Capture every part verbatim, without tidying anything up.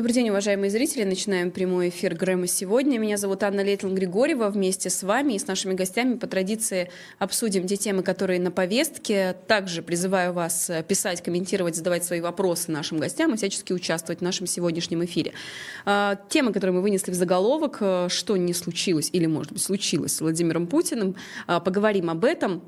Добрый день, уважаемые зрители. Начинаем прямой эфир Грэма сегодня. Меня зовут Анна Лейтлин-Григорьева. Вместе с вами и с нашими гостями по традиции обсудим те темы, которые на повестке. Также призываю вас писать, комментировать, задавать свои вопросы нашим гостям и всячески участвовать в нашем сегодняшнем эфире. Темы, которые мы вынесли в заголовок, что не случилось или, может быть, случилось с Владимиром Путиным, поговорим об этом.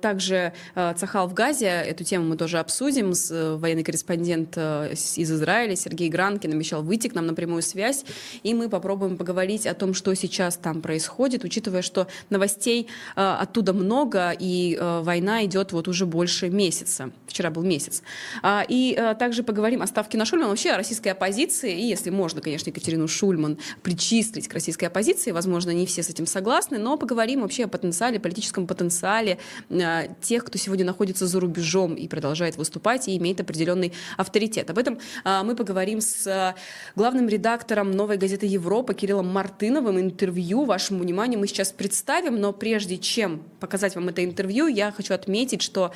Также Цахал в Газе, эту тему мы тоже обсудим. Военный корреспондент из Израиля Сергей Гранкин обещал выйти к нам на прямую связь, и мы попробуем поговорить о том, что сейчас там происходит, учитывая, что новостей э, оттуда много, и э, война идет вот уже больше месяца. Вчера был месяц. А, и э, также поговорим о ставке на Шульман, вообще о российской оппозиции, и если можно, конечно, Екатерину Шульман причислить к российской оппозиции, возможно, не все с этим согласны, но поговорим вообще о потенциале, политическом потенциале э, тех, кто сегодня находится за рубежом и продолжает выступать, и имеет определенный авторитет. Об этом э, мы поговорим с главным редактором «Новой газеты Европа» Кириллом Мартыновым. Интервью вашему вниманию мы сейчас представим, но прежде чем показать вам это интервью, я хочу отметить, что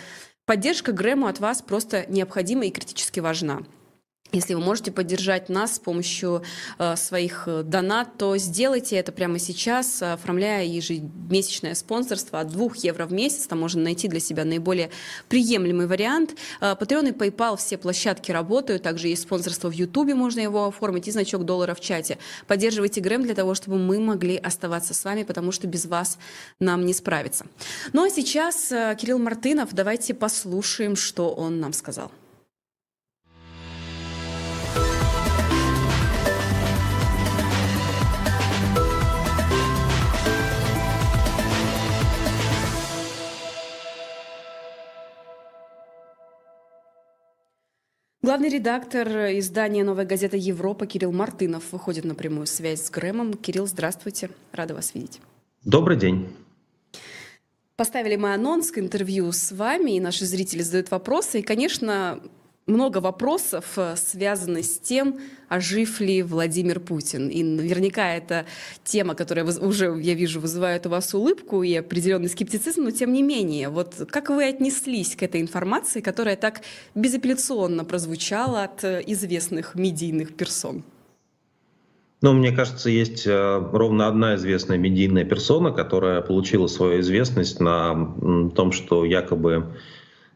поддержка Грэму от вас просто необходима и критически важна. Если вы можете поддержать нас с помощью э, своих донат, то сделайте это прямо сейчас, оформляя ежемесячное спонсорство от двух евро в месяц. Там можно найти для себя наиболее приемлемый вариант. Э, Patreon и PayPal, все площадки работают. Также есть спонсорство в YouTube, можно его оформить, и значок доллара в чате. Поддерживайте Грэм для того, чтобы мы могли оставаться с вами, потому что без вас нам не справиться. Ну а сейчас э, Кирилл Мартынов. Давайте послушаем, что он нам сказал. Главный редактор издания «Новая газета Европа» Кирилл Мартынов выходит на прямую связь с Грэмом. Кирилл, здравствуйте. Рада вас видеть. Добрый день. Поставили мы анонс к интервью с вами, и наши зрители задают вопросы. И, конечно, много вопросов связано с тем, а жив ли Владимир Путин. И наверняка это тема, которая уже, я вижу, вызывает у вас улыбку и определенный скептицизм, но тем не менее, вот как вы отнеслись к этой информации, которая так безапелляционно прозвучала от известных медийных персон? Ну, мне кажется, есть ровно одна известная медийная персона, которая получила свою известность на том, что якобы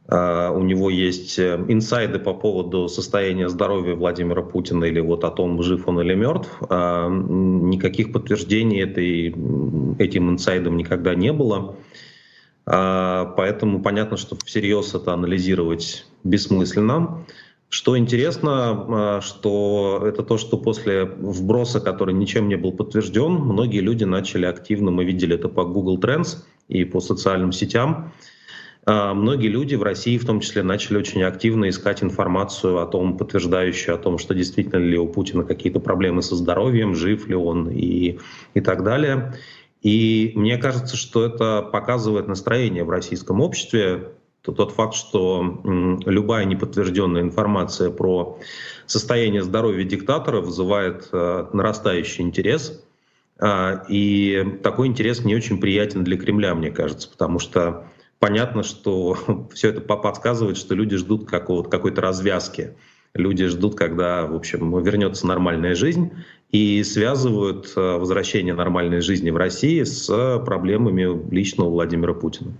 Uh, у него есть инсайды по поводу состояния здоровья Владимира Путина или вот о том, жив он или мертв. Uh, никаких подтверждений этой, этим инсайдам никогда не было. Uh, поэтому понятно, что всерьез это анализировать бессмысленно. Что интересно, uh, что это то, что после вброса, который ничем не был подтвержден, многие люди начали активно, мы видели это по Google Trends и по социальным сетям, многие люди в России в том числе начали очень активно искать информацию о том, подтверждающую о том, что действительно ли у Путина какие-то проблемы со здоровьем, жив ли он и, и так далее. И мне кажется, что это показывает настроение в российском обществе. Тот факт, что любая неподтвержденная информация про состояние здоровья диктатора вызывает нарастающий интерес. И такой интерес не очень приятен для Кремля, мне кажется, потому что понятно, что все это подсказывает, что люди ждут какой-то развязки. Люди ждут, когда, в общем, вернется нормальная жизнь, и связывают возвращение нормальной жизни в России с проблемами личного Владимира Путина.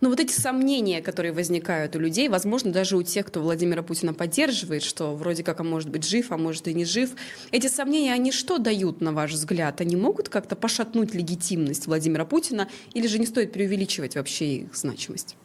Но вот эти сомнения, которые возникают у людей, возможно, даже у тех, кто Владимира Путина поддерживает, что вроде как, а может быть, жив, а может и не жив, эти сомнения, они что дают, на ваш взгляд? Они могут как-то пошатнуть легитимность Владимира Путина или же не стоит преувеличивать вообще их значимость?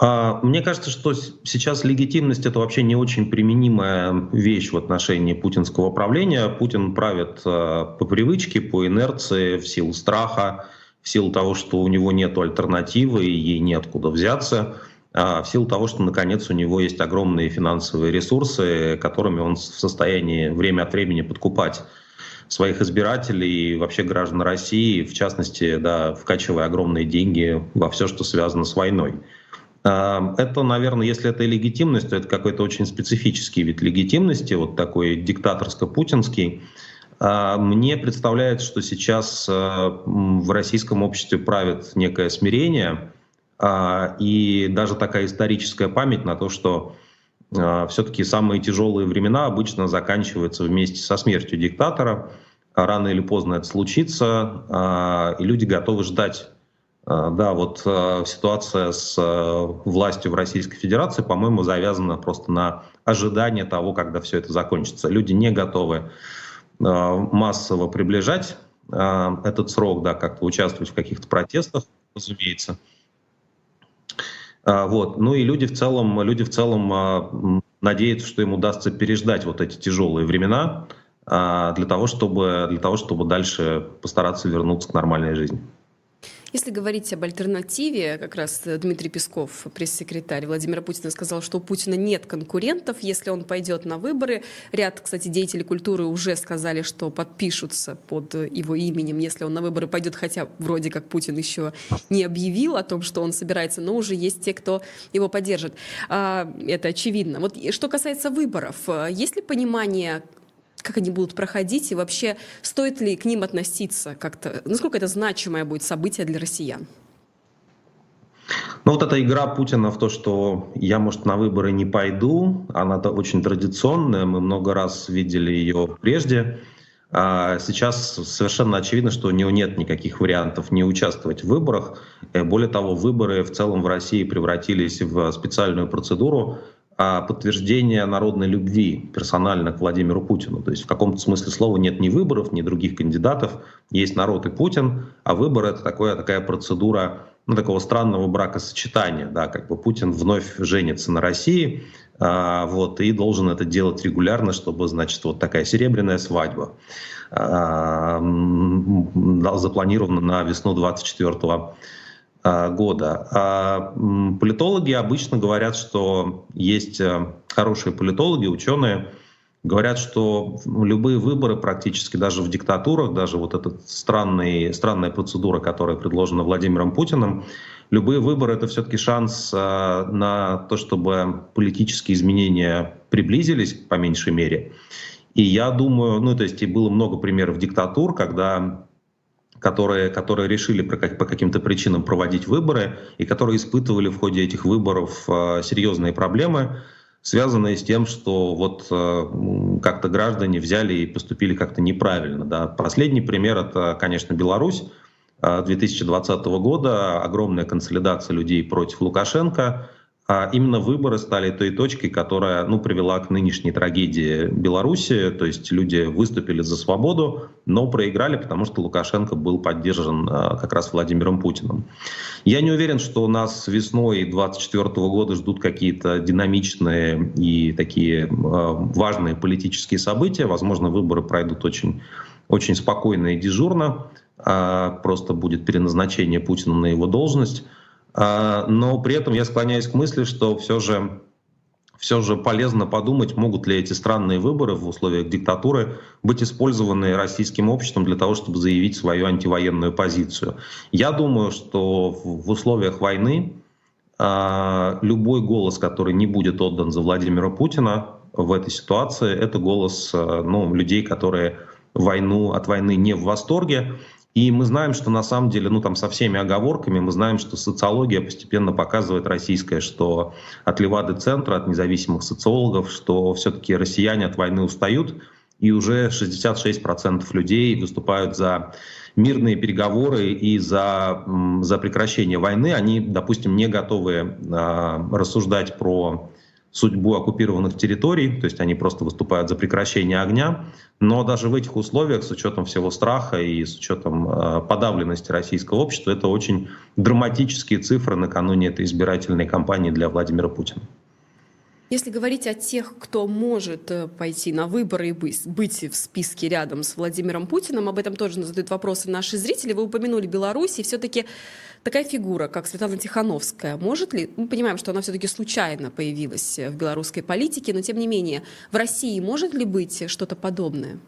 Мне кажется, что сейчас легитимность — это вообще не очень применимая вещь в отношении путинского правления. Путин правит по привычке, по инерции, в силу страха, в силу того, что у него нет альтернативы и ей неоткуда взяться, а в силу того, что, наконец, у него есть огромные финансовые ресурсы, которыми он в состоянии время от времени подкупать своих избирателей и вообще граждан России, в частности, да, вкачивая огромные деньги во все, что связано с войной. Это, наверное, если это и легитимность, то это какой-то очень специфический вид легитимности, вот такой диктаторско-путинский. Мне представляется, что сейчас в российском обществе правит некое смирение и даже такая историческая память на то, что все-таки самые тяжелые времена обычно заканчиваются вместе со смертью диктатора. Рано или поздно это случится, и люди готовы ждать. Да, вот ситуация с властью в Российской Федерации, по-моему, завязана просто на ожидание того, когда все это закончится. Люди не готовы массово приближать этот срок, да, как-то участвовать в каких-то протестах, разумеется. Вот. Ну и люди в целом, люди в целом надеются, что им удастся переждать вот эти тяжелые времена для того, чтобы, для того, чтобы дальше постараться вернуться к нормальной жизни. Если говорить об альтернативе, как раз Дмитрий Песков, пресс-секретарь Владимира Путина, сказал, что у Путина нет конкурентов, если он пойдет на выборы. Ряд, кстати, деятелей культуры уже сказали, что подпишутся под его именем, если он на выборы пойдет, хотя вроде как Путин еще не объявил о том, что он собирается, но уже есть те, кто его поддержит. Это очевидно. Вот что касается выборов, есть ли понимание, как они будут проходить, и вообще стоит ли к ним относиться как-то? Насколько это значимое будет событие для россиян? Ну вот эта игра Путина в то, что я, может, на выборы не пойду, она очень традиционная, мы много раз видели ее прежде. А сейчас совершенно очевидно, что у нее нет никаких вариантов не участвовать в выборах. Более того, выборы в целом в России превратились в специальную процедуру, подтверждение народной любви персонально к Владимиру Путину. То есть в каком-то смысле слова нет ни выборов, ни других кандидатов. Есть народ и Путин, а выборы — это такое, такая процедура ну, такого странного бракосочетания. Да, как бы Путин вновь женится на России а, вот, и должен это делать регулярно, чтобы, значит, вот такая серебряная свадьба а, запланирована на весну двадцать четвёртого года. Политологи обычно говорят, что есть хорошие политологи, ученые, говорят, что любые выборы практически, даже в диктатурах, даже вот эта странная, странная процедура, которая предложена Владимиром Путиным, любые выборы — это все-таки шанс на то, чтобы политические изменения приблизились, по меньшей мере. И я думаю, ну то есть и было много примеров диктатур, когда Которые, которые решили по каким-то причинам проводить выборы и которые испытывали в ходе этих выборов серьезные проблемы, связанные с тем, что вот как-то граждане взяли и поступили как-то неправильно. Да. Последний пример — это, конечно, Беларусь две тысячи двадцатого года, огромная консолидация людей против Лукашенко. А именно выборы стали той точкой, которая ну, привела к нынешней трагедии Беларуси. То есть люди выступили за свободу, но проиграли, потому что Лукашенко был поддержан как раз Владимиром Путиным. Я не уверен, что нас весной две тысячи двадцать четвёртого года ждут какие-то динамичные и такие важные политические события. Возможно, выборы пройдут очень, очень спокойно и дежурно. Просто будет переназначение Путина на его должность. Но при этом я склоняюсь к мысли, что все же, все же полезно подумать, могут ли эти странные выборы в условиях диктатуры быть использованы российским обществом для того, чтобы заявить свою антивоенную позицию. Я думаю, что в условиях войны любой голос, который не будет отдан за Владимира Путина в этой ситуации, это голос, ну, людей, которые войну, от войны не в восторге. И мы знаем, что на самом деле, ну там со всеми оговорками, мы знаем, что социология постепенно показывает российское, что от Левады Центра, от независимых социологов, что все-таки россияне от войны устают, и уже шестьдесят шесть процентов людей выступают за мирные переговоры и за, за прекращение войны. Они, допустим, не готовы э, рассуждать про судьбу оккупированных территорий, то есть они просто выступают за прекращение огня, но даже в этих условиях, с учетом всего страха и с учетом подавленности российского общества, это очень драматические цифры накануне этой избирательной кампании для Владимира Путина. Если говорить о тех, кто может пойти на выборы и быть в списке рядом с Владимиром Путиным, об этом тоже задают вопросы наши зрители. Вы упомянули Беларусь, и все-таки такая фигура, как Светлана Тихановская, может ли, мы понимаем, что она все-таки случайно появилась в белорусской политике, но тем не менее, в России может ли быть что-то подобное?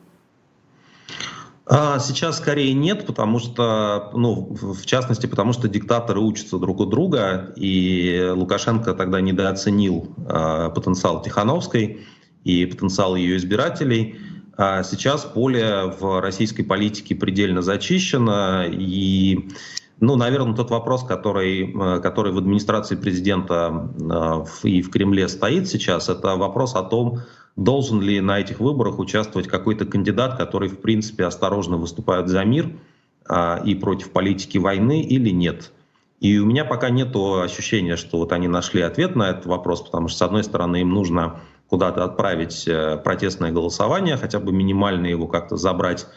Сейчас скорее нет, потому что, ну, в частности, потому что диктаторы учатся друг у друга, и Лукашенко тогда недооценил э, потенциал Тихановской и потенциал ее избирателей. А сейчас поле в российской политике предельно зачищено, и Ну, наверное, тот вопрос, который, который в администрации президента и в Кремле стоит сейчас, это вопрос о том, должен ли на этих выборах участвовать какой-то кандидат, который, в принципе, осторожно выступает за мир и против политики войны или нет. И у меня пока нет ощущения, что вот они нашли ответ на этот вопрос, потому что, с одной стороны, им нужно куда-то отправить протестное голосование, хотя бы минимально его как-то забрать,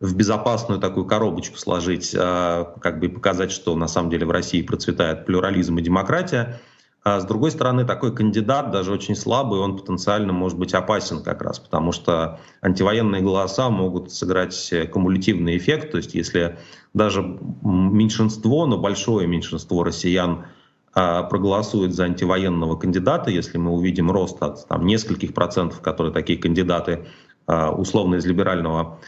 в безопасную такую коробочку сложить, как бы и показать, что на самом деле в России процветает плюрализм и демократия. А с другой стороны, такой кандидат, даже очень слабый, он потенциально может быть опасен как раз, потому что антивоенные голоса могут сыграть кумулятивный эффект. То есть если даже меньшинство, но большое меньшинство россиян проголосует за антивоенного кандидата, если мы увидим рост от там, нескольких процентов, которые такие кандидаты условно из либерального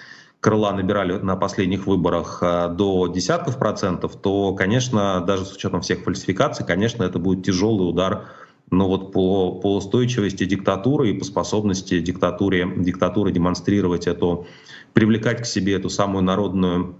крыла набирали на последних выборах до десятков процентов, то, конечно, даже с учетом всех фальсификаций, конечно, это будет тяжелый удар, но вот по, по устойчивости диктатуры и по способности диктатуре, диктатуры демонстрировать эту, привлекать к себе эту самую народную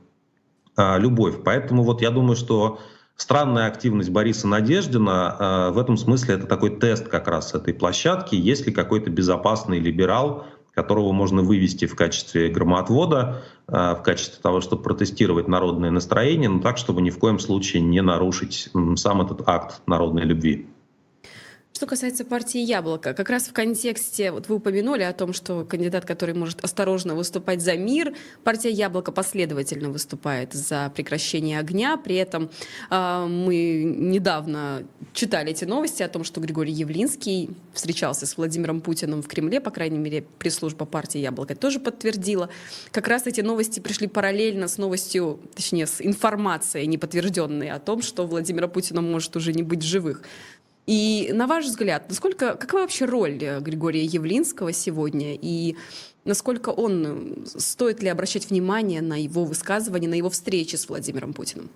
а, любовь. Поэтому вот я думаю, что странная активность Бориса Надеждина а, в этом смысле это такой тест как раз этой площадки, есть ли какой-то безопасный либерал, которого можно вывести в качестве громоотвода, в качестве того, чтобы протестировать народное настроение, но так, чтобы ни в коем случае не нарушить сам этот акт народной любви. Что касается партии «Яблоко», как раз в контексте, вот вы упомянули о том, что кандидат, который может осторожно выступать за мир, партия «Яблоко» последовательно выступает за прекращение огня. При этом э, мы недавно читали эти новости о том, что Григорий Явлинский встречался с Владимиром Путиным в Кремле, по крайней мере, пресс-служба партии «Яблоко» тоже подтвердила. Как раз эти новости пришли параллельно с новостью, точнее, с информацией неподтвержденной о том, что Владимира Путина может уже не быть в живых. И на ваш взгляд, насколько, какова вообще роль Григория Явлинского сегодня и насколько он, стоит ли обращать внимание на его высказывания, на его встречи с Владимиром Путиным?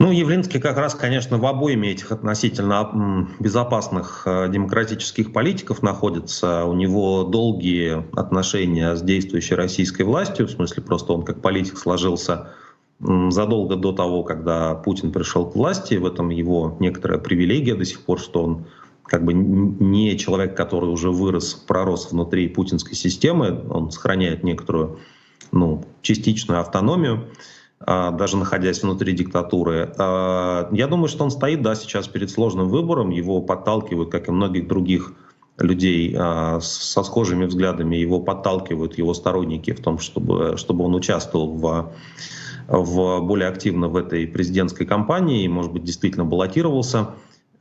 Ну, Явлинский как раз, конечно, в обойме этих относительно безопасных демократических политиков находится. У него долгие отношения с действующей российской властью, в смысле просто он как политик сложился задолго до того, когда Путин пришел к власти, в этом его некоторая привилегия до сих пор, что он как бы не человек, который уже вырос, пророс внутри путинской системы, он сохраняет некоторую, ну, частичную автономию, даже находясь внутри диктатуры. Я думаю, что он стоит, да, сейчас перед сложным выбором, его подталкивают, как и многих других людей со схожими взглядами, его подталкивают его сторонники в том, чтобы, чтобы он участвовал в в более активно в этой президентской кампании и, может быть, действительно баллотировался.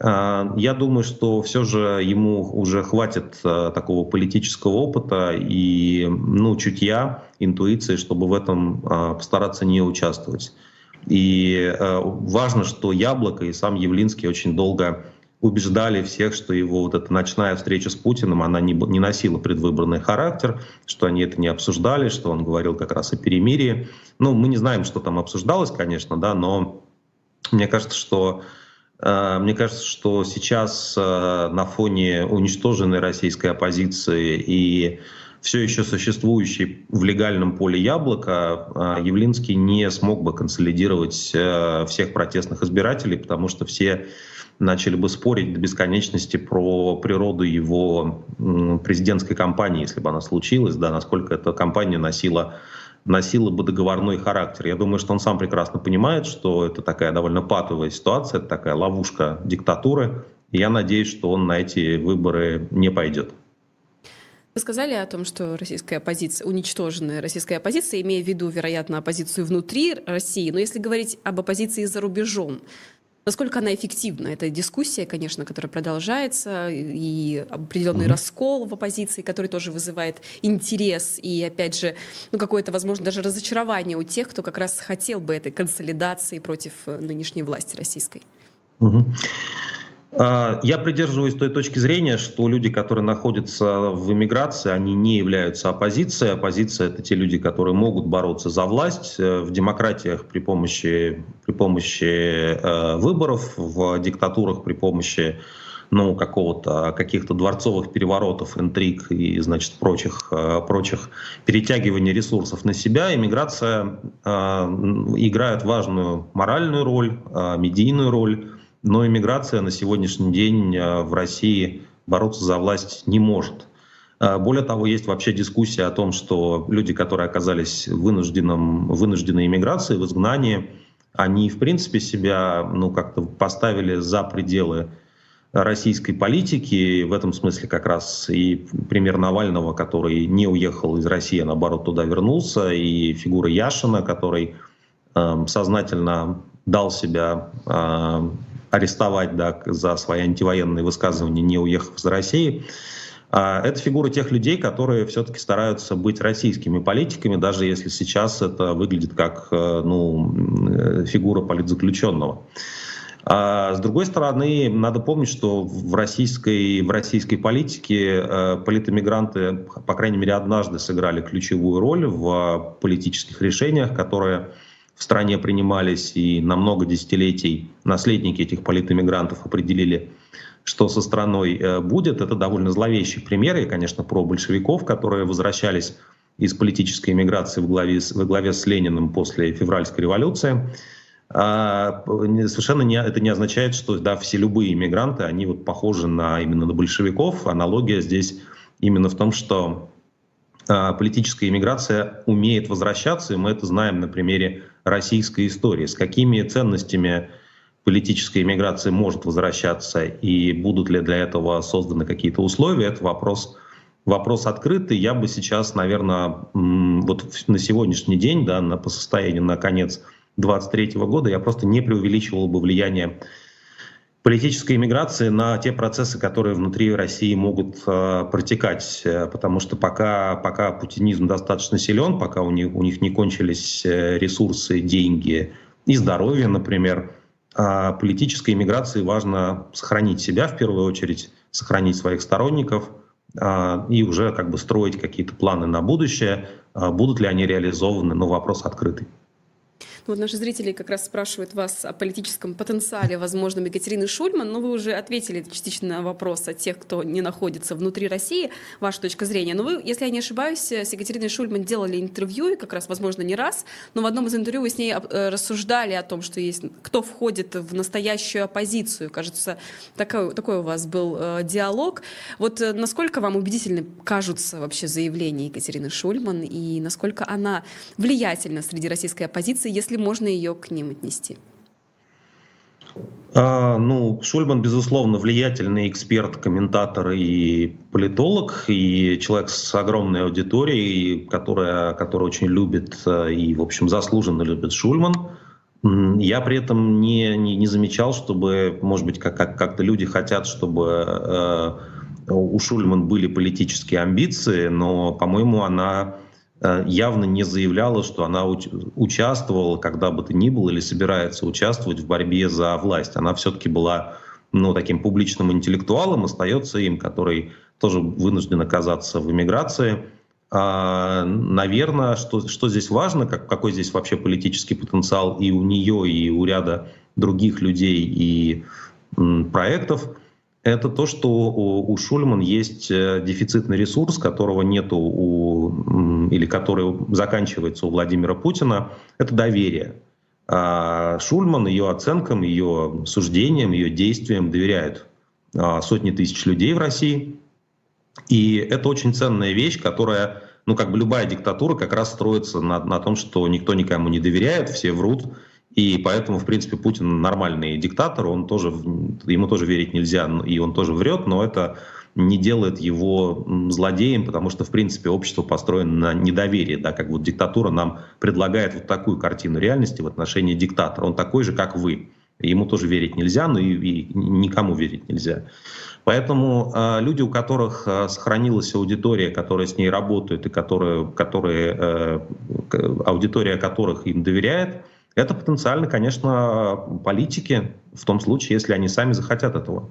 Я думаю, что все же ему уже хватит такого политического опыта и, ну, чутья, интуиции, чтобы в этом постараться не участвовать. И важно, что «Яблоко» и сам Явлинский очень долго убеждали всех, что его вот эта ночная встреча с Путиным, она не, не носила предвыборный характер, что они это не обсуждали, что он говорил как раз о перемирии. Ну, мы не знаем, что там обсуждалось, конечно, да, но мне кажется, что, э, мне кажется, что сейчас э, на фоне уничтоженной российской оппозиции и все еще существующей в легальном поле «Яблоко», э, Явлинский не смог бы консолидировать э, всех протестных избирателей, потому что все начали бы спорить до бесконечности про природу его президентской кампании, если бы она случилась, да, насколько эта кампания носила, носила бы договорной характер. Я думаю, что он сам прекрасно понимает, что это такая довольно патовая ситуация, это такая ловушка диктатуры, и я надеюсь, что он на эти выборы не пойдет. Вы сказали о том, что российская оппозиция, уничтоженная российская оппозиция, имея в виду, вероятно, оппозицию внутри России, но если говорить об оппозиции за рубежом, насколько она эффективна? Это дискуссия, конечно, которая продолжается, и определенный mm-hmm. раскол в оппозиции, который тоже вызывает интерес и, опять же, ну, какое-то, возможно, даже разочарование у тех, кто как раз хотел бы этой консолидации против нынешней власти российской. Mm-hmm. Я придерживаюсь той точки зрения, что люди, которые находятся в эмиграции, они не являются оппозицией. Оппозиция — это те люди, которые могут бороться за власть в демократиях при помощи, при помощи выборов, в диктатурах при помощи ну, какого-то, каких-то дворцовых переворотов, интриг и, значит, прочих, прочих перетягиваний ресурсов на себя, иммиграция э, играет важную моральную роль, э, медийную роль, но иммиграция на сегодняшний день в России бороться за власть не может. Более того, есть вообще дискуссия о том, что люди, которые оказались в вынужденной иммиграции, в изгнании, они, в принципе, себя ну, как-то поставили за пределы российской политики. И в этом смысле как раз и пример Навального, который не уехал из России, а наоборот туда вернулся, и фигура Яшина, который э, сознательно дал себя э, арестовать да, за свои антивоенные высказывания, не уехав из России. Это фигура тех людей, которые все-таки стараются быть российскими политиками, даже если сейчас это выглядит как ну, фигура политзаключенного. А с другой стороны, надо помнить, что в российской, в российской политике политэмигранты, по крайней мере, однажды сыграли ключевую роль в политических решениях, которые в стране принимались, и на много десятилетий наследники этих политэмигрантов определили, что со страной будет. Это довольно зловещие примеры, конечно, про большевиков, которые возвращались из политической эмиграции во главе, во главе с Лениным после февральской революции. А, совершенно не, это не означает, что да, все любые эмигранты, они вот похожи на, именно на большевиков. Аналогия здесь именно в том, что а, политическая эмиграция умеет возвращаться, и мы это знаем на примере российской истории. С какими ценностями политическая эмиграция может возвращаться, и будут ли для этого созданы какие-то условия, это вопрос, вопрос открытый. Я бы сейчас, наверное, вот на сегодняшний день, да, на, по состоянию на конец двадцать третьего года, я просто не преувеличивал бы влияние политической эмиграции на те процессы, которые внутри России могут э, протекать, потому что пока, пока путинизм достаточно силен, пока у них, у них не кончились ресурсы, деньги и здоровье, например, политической эмиграции важно сохранить себя в первую очередь, сохранить своих сторонников и уже как бы строить какие-то планы на будущее. Будут ли они реализованы, ну, вопрос открытый. Ну, вот наши зрители как раз спрашивают вас о политическом потенциале, возможном, Екатерины Шульман, но вы уже ответили частично на вопрос о тех, кто не находится внутри России, ваша точка зрения. Но вы, если я не ошибаюсь, с Екатериной Шульман делали интервью, и как раз, возможно, не раз, но в одном из интервью вы с ней рассуждали о том, что есть, кто входит в настоящую оппозицию. Кажется, такой, такой у вас был диалог. Вот насколько вам убедительны кажутся вообще заявления Екатерины Шульман, и насколько она влиятельна среди российской оппозиции, если можно ее к ним отнести? А, ну, Шульман, безусловно, влиятельный эксперт, комментатор и политолог, и человек с огромной аудиторией, которая, которая очень любит и, в общем, заслуженно любит Шульман. Я при этом не, не, не замечал, чтобы, может быть, как, как, как-то люди хотят, чтобы э, у Шульман были политические амбиции, но, по-моему, она явно не заявляла, что она участвовала, когда бы то ни было, или собирается участвовать в борьбе за власть. Она все-таки была ну, таким публичным интеллектуалом, остается им, который тоже вынужден оказаться в эмиграции. А, наверное, что, что здесь важно, как, какой здесь вообще политический потенциал и у нее, и у ряда других людей и м, проектов, это то, что у Шульман есть дефицитный ресурс, которого нету у, или который заканчивается у Владимира Путина, это доверие. А Шульман ее оценкам, ее суждениям, ее действиям доверяют сотни тысяч людей в России. И это очень ценная вещь, которая, ну как бы любая диктатура как раз строится на, на том, что никто никому не доверяет, все врут. И поэтому, в принципе, Путин нормальный диктатор, он тоже, ему тоже верить нельзя, и он тоже врет, но это не делает его злодеем, потому что, в принципе, общество построено на недоверии. Да, как вот диктатура нам предлагает вот такую картину реальности в отношении диктатора. Он такой же, как вы. Ему тоже верить нельзя, но и, и никому верить нельзя. Поэтому э, люди, у которых э, сохранилась аудитория, которая с ней работает, и которые, которые, э, аудитория которых им доверяет, это потенциально, конечно, политики, в том случае, если они сами захотят этого.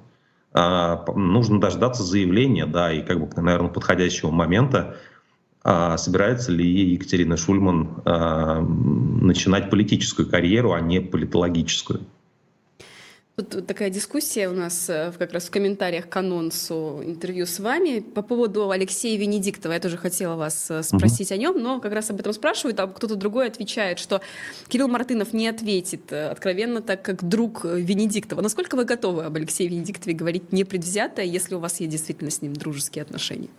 А, нужно дождаться заявления, да, и, как бы, наверное, подходящего момента, а, собирается ли Екатерина Шульман а, начинать политическую карьеру, а не политологическую. Вот такая дискуссия у нас как раз в комментариях к анонсу интервью с вами по поводу Алексея Венедиктова. Я тоже хотела вас спросить uh-huh. о нем, но как раз об этом спрашивают, а кто-то другой отвечает, что Кирилл Мартынов не ответит откровенно, так как друг Венедиктова. Насколько вы готовы об Алексее Венедиктове говорить непредвзято, если у вас есть действительно с ним дружеские отношения?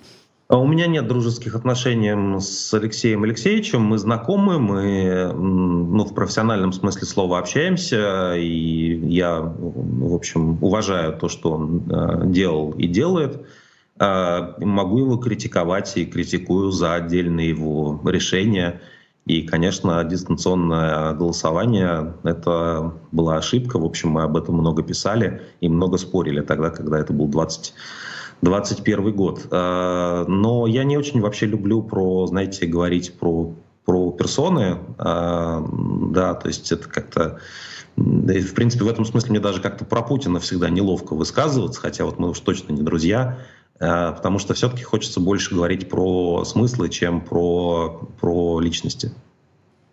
У меня нет дружеских отношений с Алексеем Алексеевичем, мы знакомы, мы ну, в профессиональном смысле слова общаемся, и я, в общем, уважаю то, что он делал и делает, могу его критиковать и критикую за отдельные его решения, и, конечно, дистанционное голосование — это была ошибка, в общем, мы об этом много писали и много спорили тогда, когда это был двадцать двадцать первый год. Но я не очень вообще люблю про, знаете, говорить про, про персоны. Да, то есть это как-то... В принципе, в этом смысле мне даже как-то про Путина всегда неловко высказываться, хотя вот мы уж точно не друзья, потому что все-таки хочется больше говорить про смыслы, чем про, про личности.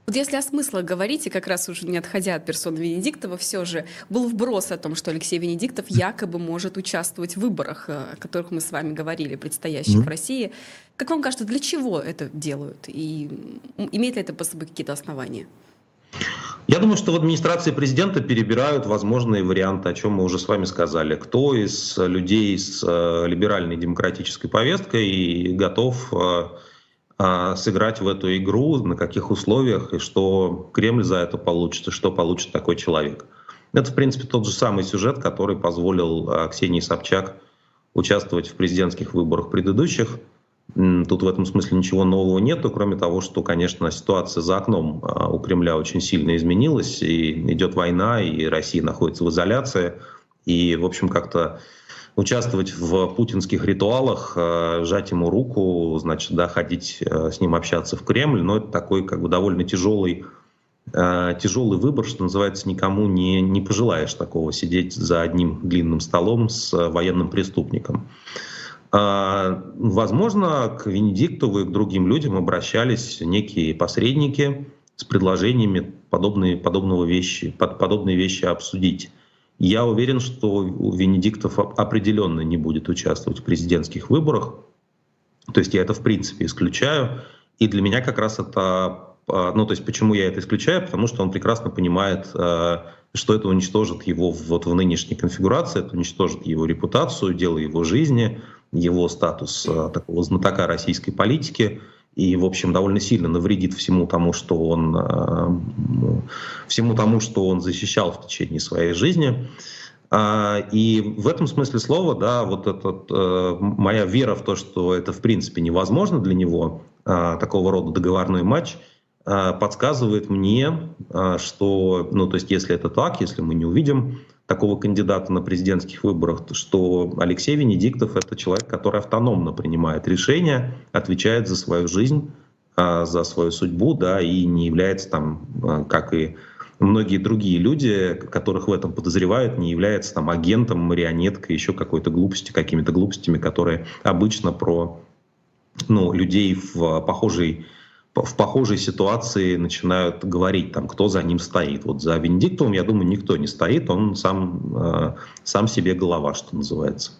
Вот если о смыслах говорить, и как раз уже не отходя от персоны Венедиктова, все же был вброс о том, что Алексей Венедиктов якобы может участвовать в выборах, о которых мы с вами говорили, предстоящих mm-hmm. в России. Как вам кажется, для чего это делают? И имеет ли это по собой какие-то основания? Я думаю, что в администрации президента перебирают возможные варианты, о чем мы уже с вами сказали. Кто из людей с либеральной демократической повесткой готов... сыграть в эту игру, на каких условиях, и что Кремль за это получит, и что получит такой человек. Это, в принципе, тот же самый сюжет, который позволил Ксении Собчак участвовать в президентских выборах предыдущих. Тут в этом смысле ничего нового нету, кроме того, что, конечно, ситуация за окном у Кремля очень сильно изменилась, и идет война, и Россия находится в изоляции, и, в общем, как-то... участвовать в путинских ритуалах, сжать ему руку, значит, да, ходить с ним общаться в Кремль, но это такой как бы довольно тяжелый, тяжелый выбор, что называется, никому не, не пожелаешь такого, сидеть за одним длинным столом с военным преступником. Возможно, к Венедиктову и к другим людям обращались некие посредники с предложениями подобные, подобного вещи, под, подобные вещи обсудить. Я уверен, что Венедиктов определенно не будет участвовать в президентских выборах. То есть я это в принципе исключаю. И для меня как раз это... Ну, то есть почему я это исключаю? Потому что он прекрасно понимает, что это уничтожит его вот в нынешней конфигурации, это уничтожит его репутацию, дело его жизни, его статус такого знатока российской политики. И, в общем, довольно сильно навредит всему тому, что он, всему тому, что он защищал в течение своей жизни. И в этом смысле слова, да, вот эта моя вера в то, что это в принципе невозможно для него, такого рода договорной матч, подсказывает мне, что, ну, то есть, если это так, если мы не увидим такого кандидата на президентских выборах, что Алексей Венедиктов — это человек, который автономно принимает решения, отвечает за свою жизнь, за свою судьбу, да, и не является там, как и многие другие люди, которых в этом подозревают, не является там агентом, марионеткой, еще какой-то глупости, какими-то глупостями, которые обычно про, ну, людей в похожей в похожей ситуации начинают говорить, там, кто за ним стоит. Вот за Венедиктовым, я думаю, никто не стоит, он сам, э, сам себе голова, что называется.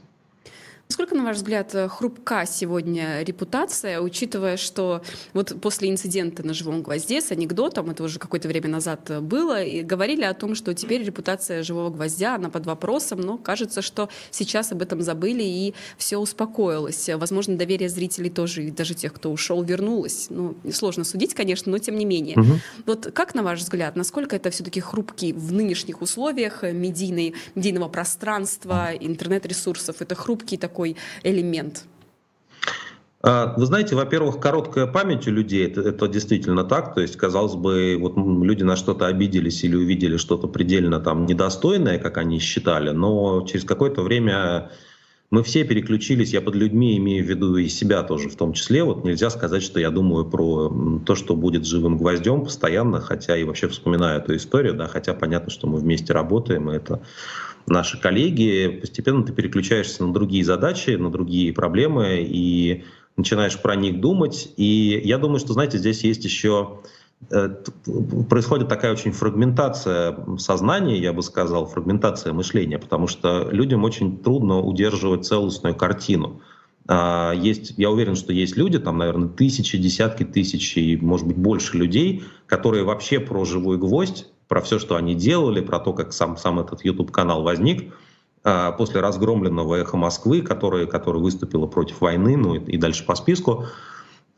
Насколько, на ваш взгляд, хрупка сегодня репутация, учитывая, что вот после инцидента на «Живом гвозде» с анекдотом, это уже какое-то время назад было, и говорили о том, что теперь репутация «Живого гвоздя», она под вопросом, но кажется, что сейчас об этом забыли и все успокоилось. Возможно, доверие зрителей тоже, и даже тех, кто ушел, вернулось. Ну, сложно судить, конечно, но тем не менее. Угу. Вот как, на ваш взгляд, насколько это все-таки хрупки в нынешних условиях медийной, медийного пространства, интернет-ресурсов, это хрупкий такой такой элемент? Вы знаете, во-первых, короткая память у людей, это, это действительно так, то есть, казалось бы, вот люди на что-то обиделись или увидели что-то предельно там недостойное, как они считали, но через какое-то время мы все переключились, я под людьми имею в виду и себя тоже в том числе, вот нельзя сказать, что я думаю про то, что будет «Живым гвоздем» постоянно, хотя и вообще вспоминаю эту историю, да, хотя понятно, что мы вместе работаем, и это... наши коллеги, постепенно ты переключаешься на другие задачи, на другие проблемы и начинаешь про них думать. И я думаю, что, знаете, здесь есть еще происходит такая очень фрагментация сознания, я бы сказал, фрагментация мышления, потому что людям очень трудно удерживать целостную картину. Есть, я уверен, что есть люди, там, наверное, тысячи, десятки тысяч и, может быть, больше людей, которые вообще про «Живой гвоздь», про все, что они делали, про то, как сам, сам этот YouTube-канал возник после разгромленного «Эхо Москвы», которое, которое выступило против войны, ну и, и дальше по списку.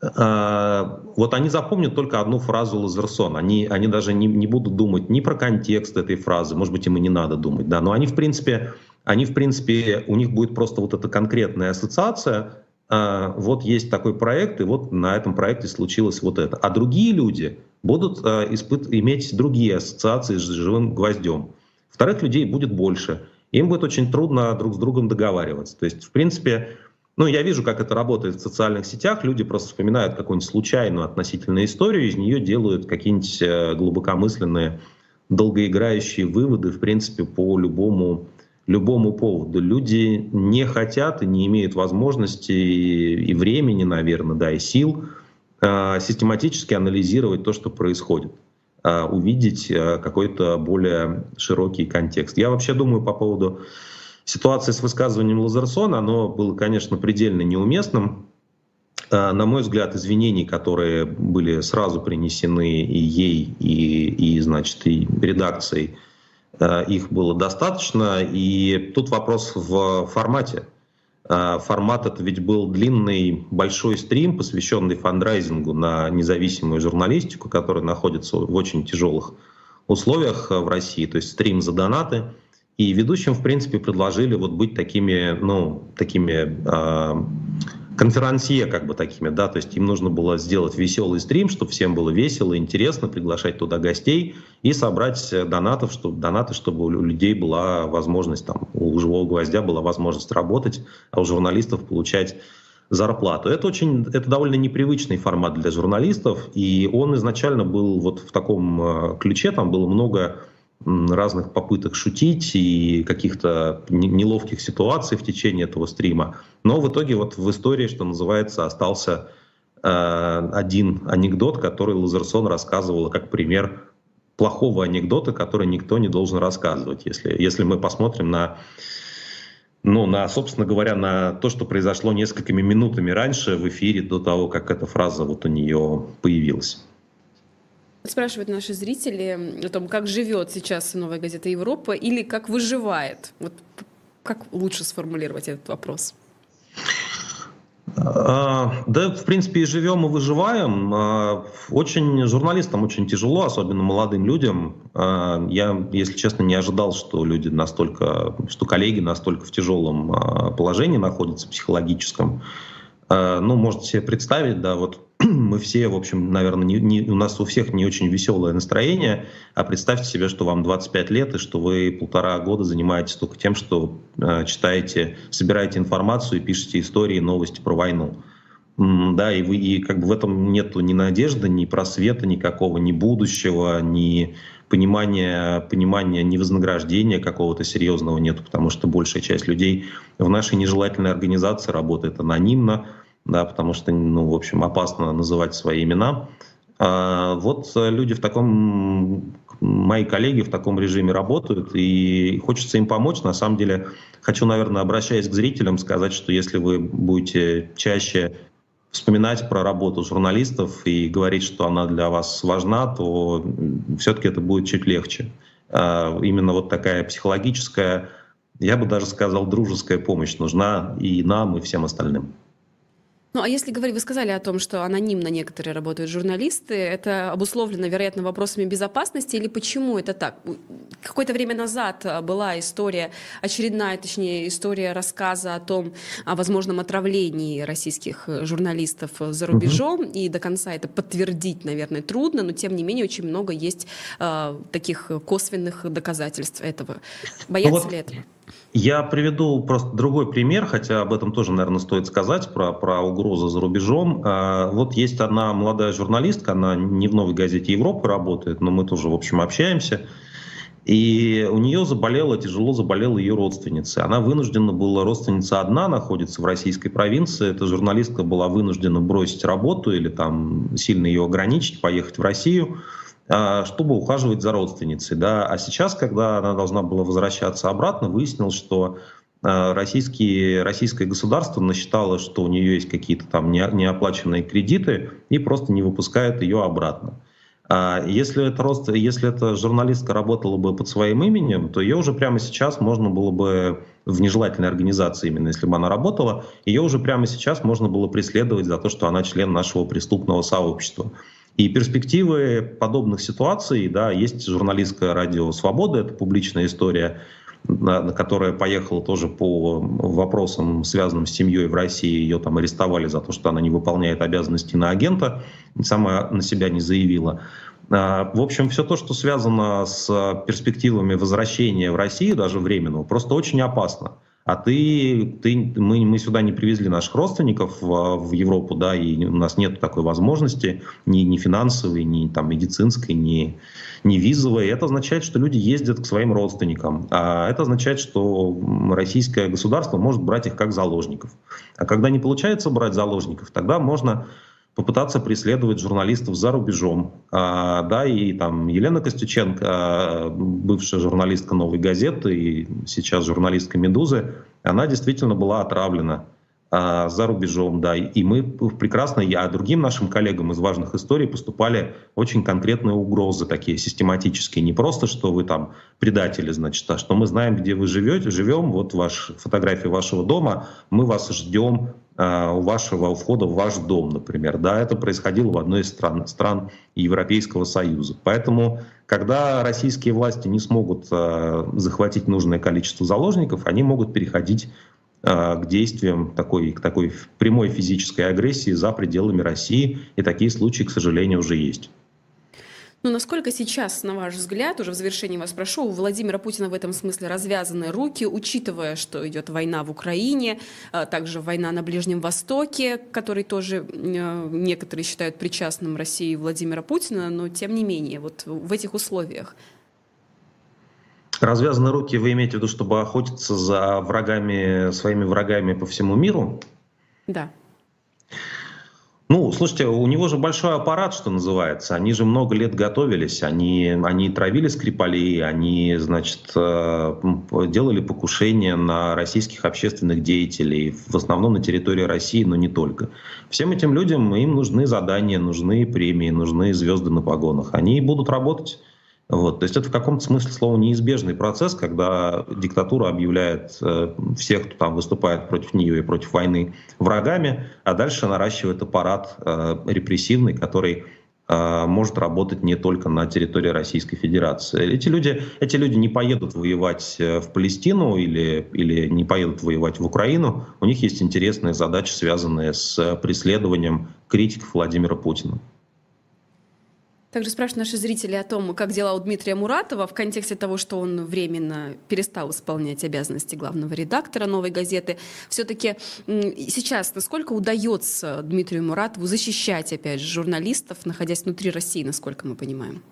Вот они запомнят только одну фразу Лазерсона. Они, они даже не, не будут думать ни про контекст этой фразы, может быть, им и не надо думать, да, но они, в принципе, они, в принципе, у них будет просто вот эта конкретная ассоциация. Вот есть такой проект, и вот на этом проекте случилось вот это. А другие люди будут испыт- иметь другие ассоциации с «Живым гвоздем». Вторых людей будет больше. Им будет очень трудно друг с другом договариваться. То есть, в принципе... Ну, я вижу, как это работает в социальных сетях. Люди просто вспоминают какую-нибудь случайную относительно историю, из нее делают какие-нибудь глубокомысленные, долгоиграющие выводы, в принципе, по любому, любому поводу. Люди не хотят и не имеют возможности и времени, наверное, да, и сил систематически анализировать то, что происходит, увидеть какой-то более широкий контекст. Я вообще думаю по поводу... Ситуация с высказыванием Лазерсона, оно было, конечно, предельно неуместным. На мой взгляд, извинений, которые были сразу принесены и ей, и, и, значит, и редакцией, их было достаточно. И тут вопрос в формате. Формат это ведь был длинный большой стрим, посвященный фандрайзингу на независимую журналистику, которая находится в очень тяжелых условиях в России, то есть стрим за донаты. И ведущим, в принципе, предложили вот быть такими, ну, такими э, конферансье, как бы такими, да, то есть им нужно было сделать веселый стрим, чтобы всем было весело, интересно, приглашать туда гостей и собрать донатов, чтобы, донаты, чтобы у людей была возможность, там, у «Живого гвоздя» была возможность работать, а у журналистов получать зарплату. Это очень, это довольно непривычный формат для журналистов, и он изначально был вот в таком ключе, там было много... разных попыток шутить и каких-то неловких ситуаций в течение этого стрима. Но в итоге вот в истории, что называется, остался э, один анекдот, который Лазерсон рассказывал как пример плохого анекдота, который никто не должен рассказывать. Если, если мы посмотрим на, ну, на, собственно говоря, на то, что произошло несколькими минутами раньше в эфире, до того, как эта фраза вот у нее появилась. Спрашивают наши зрители о том, как живет сейчас «Новая газета Европа» или как выживает. Вот как лучше сформулировать этот вопрос? Да, в принципе, и живем, и выживаем. Очень журналистам очень тяжело, особенно молодым людям. Я, если честно, не ожидал, что люди настолько, что коллеги настолько в тяжелом положении находятся, психологическом. Ну, можете себе представить, да, вот мы все, в общем, наверное, не, не, у нас у всех не очень веселое настроение, а представьте себе, что вам двадцать пять лет, и что вы полтора года занимаетесь только тем, что э, читаете, собираете информацию и пишете истории, новости про войну. М, да, и, вы, и как бы в этом нету ни надежды, ни просвета никакого, ни будущего, ни понимания, понимания, ни вознаграждения какого-то серьезного нету, потому что большая часть людей в нашей нежелательной организации работает анонимно, да, потому что, ну, в общем, опасно называть свои имена. А вот люди в таком, мои коллеги в таком режиме работают, и хочется им помочь. На самом деле, хочу, наверное, обращаясь к зрителям, сказать, что если вы будете чаще вспоминать про работу журналистов и говорить, что она для вас важна, то все-таки это будет чуть легче. А именно вот такая психологическая, я бы даже сказал, дружеская помощь нужна и нам, и всем остальным. Ну, а если говорить, вы сказали о том, что анонимно некоторые работают журналисты, это обусловлено, вероятно, вопросами безопасности или почему это так? Какое-то время назад была история, очередная, точнее, история рассказа о том, о возможном отравлении российских журналистов за рубежом, mm-hmm. и до конца это подтвердить, наверное, трудно, но, тем не менее, очень много есть э, таких косвенных доказательств этого. Боятся вот. ли этого? Я приведу просто другой пример, хотя об этом тоже, наверное, стоит сказать, про, про угрозы за рубежом. Вот есть одна молодая журналистка, она не в «Новой газете Европы» работает, но мы тоже, в общем, общаемся. И у нее заболела, тяжело заболела ее родственница. Она вынуждена была, родственница одна находится в российской провинции, эта журналистка была вынуждена бросить работу или там сильно ее ограничить, поехать в Россию, чтобы ухаживать за родственницей. Да? А сейчас, когда она должна была возвращаться обратно, выяснилось, что российские, российское государство насчитало, что у нее есть какие-то там неоплаченные кредиты и просто не выпускает ее обратно. Если это, рост, если эта журналистка работала бы под своим именем, то ее уже прямо сейчас можно было бы в нежелательной организации, именно если бы она работала, ее уже прямо сейчас можно было преследовать за то, что она член нашего преступного сообщества. И перспективы подобных ситуаций, да, есть журналистка «Радио Свобода», это публичная история, которая поехала тоже по вопросам, связанным с семьей в России. Ее там арестовали за то, что она не выполняет обязанности иноагента, сама на себя не заявила. В общем, все то, что связано с перспективами возвращения в Россию, даже временного, просто очень опасно. А ты, ты, мы, мы сюда не привезли наших родственников в, в Европу, да, и у нас нет такой возможности, ни, ни финансовой, ни там, медицинской, ни, ни визовой. Это означает, что люди ездят к своим родственникам. А это означает, что российское государство может брать их как заложников. А когда не получается брать заложников, тогда можно попытаться преследовать журналистов за рубежом. А, да, и там Елена Костюченко, бывшая журналистка «Новой газеты» и сейчас журналистка «Медузы», она действительно была отравлена а, за рубежом. Да, и мы прекрасно, я а другим нашим коллегам из «Важных историй» поступали очень конкретные угрозы, такие систематические. Не просто, что вы там предатели, значит, а что мы знаем, где вы живете, живем, вот ваш, фотография вашего дома, мы вас ждем у вашего входа в ваш дом, например. Да, это происходило в одной из стран, стран Европейского Союза. Поэтому, когда российские власти не смогут э, захватить нужное количество заложников, они могут переходить э, к действиям такой, к такой прямой физической агрессии за пределами России. И такие случаи, к сожалению, уже есть. Ну, насколько сейчас, на ваш взгляд, уже в завершении вас прошу, у Владимира Путина в этом смысле развязаны руки, учитывая, что идет война в Украине, также война на Ближнем Востоке, который тоже некоторые считают причастным России Владимира Путина, но тем не менее, вот в этих условиях. Развязаны руки, вы имеете в виду, чтобы охотиться за врагами, своими врагами по всему миру? Да. Ну, слушайте, у него же большой аппарат, что называется. Они же много лет готовились, они, они травили Скрипалей, они, значит, делали покушения на российских общественных деятелей, в основном на территории России, но не только. Всем этим людям им нужны задания, нужны премии, нужны звезды на погонах. Они будут работать. Вот. То есть это в каком-то смысле слова неизбежный процесс, когда диктатура объявляет всех, кто там выступает против нее и против войны, врагами, а дальше наращивает аппарат репрессивный, который может работать не только на территории Российской Федерации. Эти люди, эти люди не поедут воевать в Палестину или, или не поедут воевать в Украину. У них есть интересные задачи, связанные с преследованием критиков Владимира Путина. Также спрашивают наши зрители о том, как дела у Дмитрия Муратова в контексте того, что он временно перестал исполнять обязанности главного редактора «Новой газеты». Все-таки сейчас насколько удается Дмитрию Муратову защищать, опять же, журналистов, находясь внутри России, насколько мы понимаем?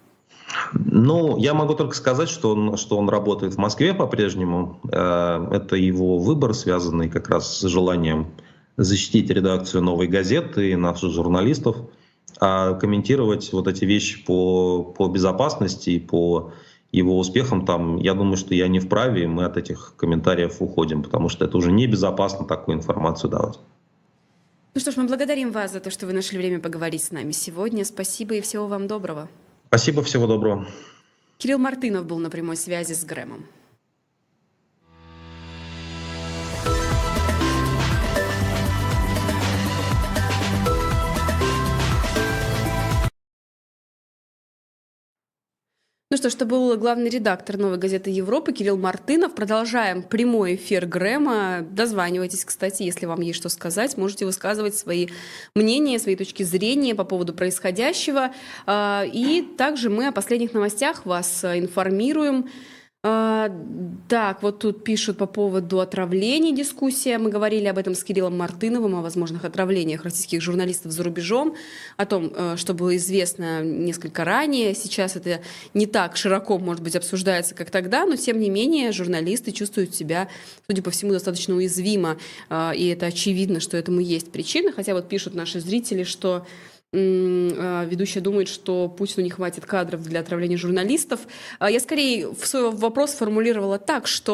Ну, я могу только сказать, что он, что он работает в Москве по-прежнему. Это его выбор, связанный как раз с желанием защитить редакцию «Новой газеты» и наших журналистов. А комментировать вот эти вещи по, по безопасности и по его успехам, там, я думаю, что я не вправе, и мы от этих комментариев уходим, потому что это уже небезопасно такую информацию давать. Ну что ж, мы благодарим вас за то, что вы нашли время поговорить с нами сегодня. Спасибо и всего вам доброго. Спасибо, всего доброго. Кирилл Мартынов был на прямой связи с Грэмом. Ну что, что был главный редактор «Новой газеты Европы» Кирилл Мартынов. Продолжаем прямой эфир Грэма. Дозванивайтесь, кстати, если вам есть что сказать. Можете высказывать свои мнения, свои точки зрения по поводу происходящего. И также мы о последних новостях вас информируем. А, так, вот тут пишут по поводу отравлений дискуссия. Мы говорили об этом с Кириллом Мартыновым, о возможных отравлениях российских журналистов за рубежом, о том, что было известно несколько ранее. Сейчас это не так широко, может быть, обсуждается, как тогда, но, тем не менее, журналисты чувствуют себя, судя по всему, достаточно уязвимо. И это очевидно, что этому есть причина. Хотя вот пишут наши зрители, что... ведущая думает, что Путину не хватит кадров для отравления журналистов. Я скорее свой вопрос формулировала так, что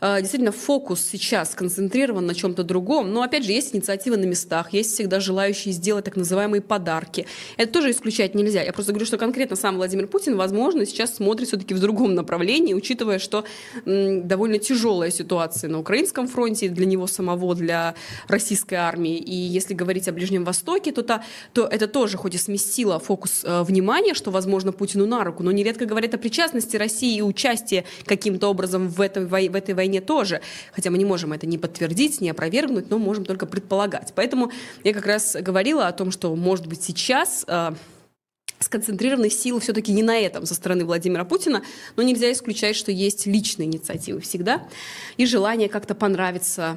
действительно фокус сейчас сконцентрирован на чем-то другом. Но опять же, есть инициативы на местах, есть всегда желающие сделать так называемые подарки. Это тоже исключать нельзя. Я просто говорю, что конкретно сам Владимир Путин, возможно, сейчас смотрит все-таки в другом направлении, учитывая, что довольно тяжелая ситуация на украинском фронте для него самого, для российской армии. И если говорить о Ближнем Востоке, то, та, то это тоже, хоть и сместило фокус э, внимания, что, возможно, Путину на руку, но нередко говорят о причастности России и участии каким-то образом в этой, вой- в этой войне тоже. Хотя мы не можем это ни подтвердить, ни опровергнуть, но можем только предполагать. Поэтому я как раз говорила о том, что, может быть, сейчас... Э, сконцентрированной силы все-таки не на этом со стороны Владимира Путина, но нельзя исключать, что есть личные инициативы всегда и желание как-то понравиться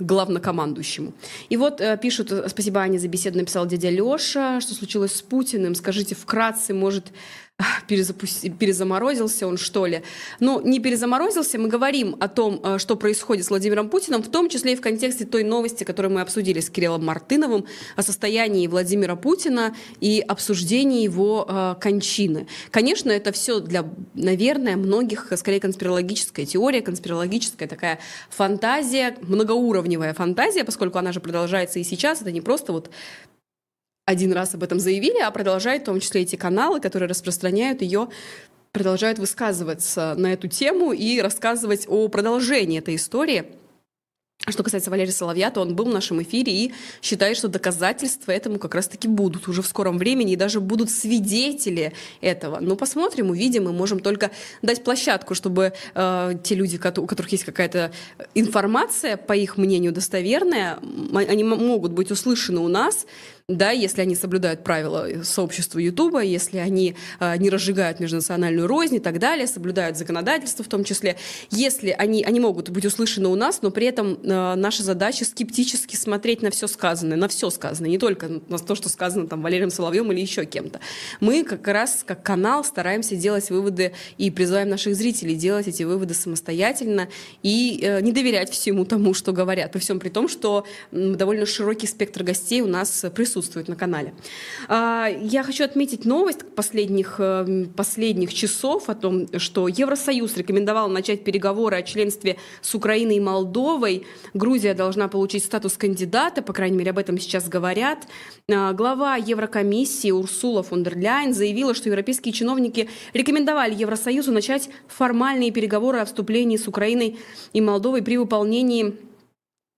главнокомандующему. И вот э, пишут, спасибо Ане за беседу, написал дядя Леша, что случилось с Путиным, скажите вкратце, может... Перезапусти... перезаморозился он, что ли. Но не перезаморозился, мы говорим о том, что происходит с Владимиром Путиным, в том числе и в контексте той новости, которую мы обсудили с Кириллом Мартыновым, о состоянии Владимира Путина и обсуждении его э, кончины. Конечно, это все для, наверное, многих, скорее, конспирологическая теория, конспирологическая такая фантазия, многоуровневая фантазия, поскольку она же продолжается и сейчас, это не просто вот один раз об этом заявили, а продолжают в том числе эти каналы, которые распространяют ее, продолжают высказываться на эту тему и рассказывать о продолжении этой истории. Что касается Валерия Соловья, то он был в нашем эфире и считает, что доказательства этому как раз-таки будут уже в скором времени, и даже будут свидетели этого. Но посмотрим, увидим, и можем только дать площадку, чтобы э, те люди, у которых есть какая-то информация, по их мнению, достоверная, они могут быть услышаны у нас, да, если они соблюдают правила сообщества Ютуба, если они э, не разжигают межнациональную рознь и так далее, соблюдают законодательство в том числе, если они, они могут быть услышаны у нас, но при этом э, наша задача скептически смотреть на все сказанное, на все сказанное, не только на то, что сказано там Валерием Соловьем или еще кем-то. Мы как раз как канал стараемся делать выводы и призываем наших зрителей делать эти выводы самостоятельно и э, не доверять всему тому, что говорят, при всем при том, что э, довольно широкий спектр гостей у нас присутствует. присутствует на канале. Я хочу отметить новость последних, последних часов о том, что Евросоюз рекомендовал начать переговоры о членстве с Украиной и Молдовой. Грузия должна получить статус кандидата, по крайней мере, об этом сейчас говорят. Глава Еврокомиссии Урсула фон дер Ляйен заявила, что европейские чиновники рекомендовали Евросоюзу начать формальные переговоры о вступлении с Украиной и Молдовой при выполнении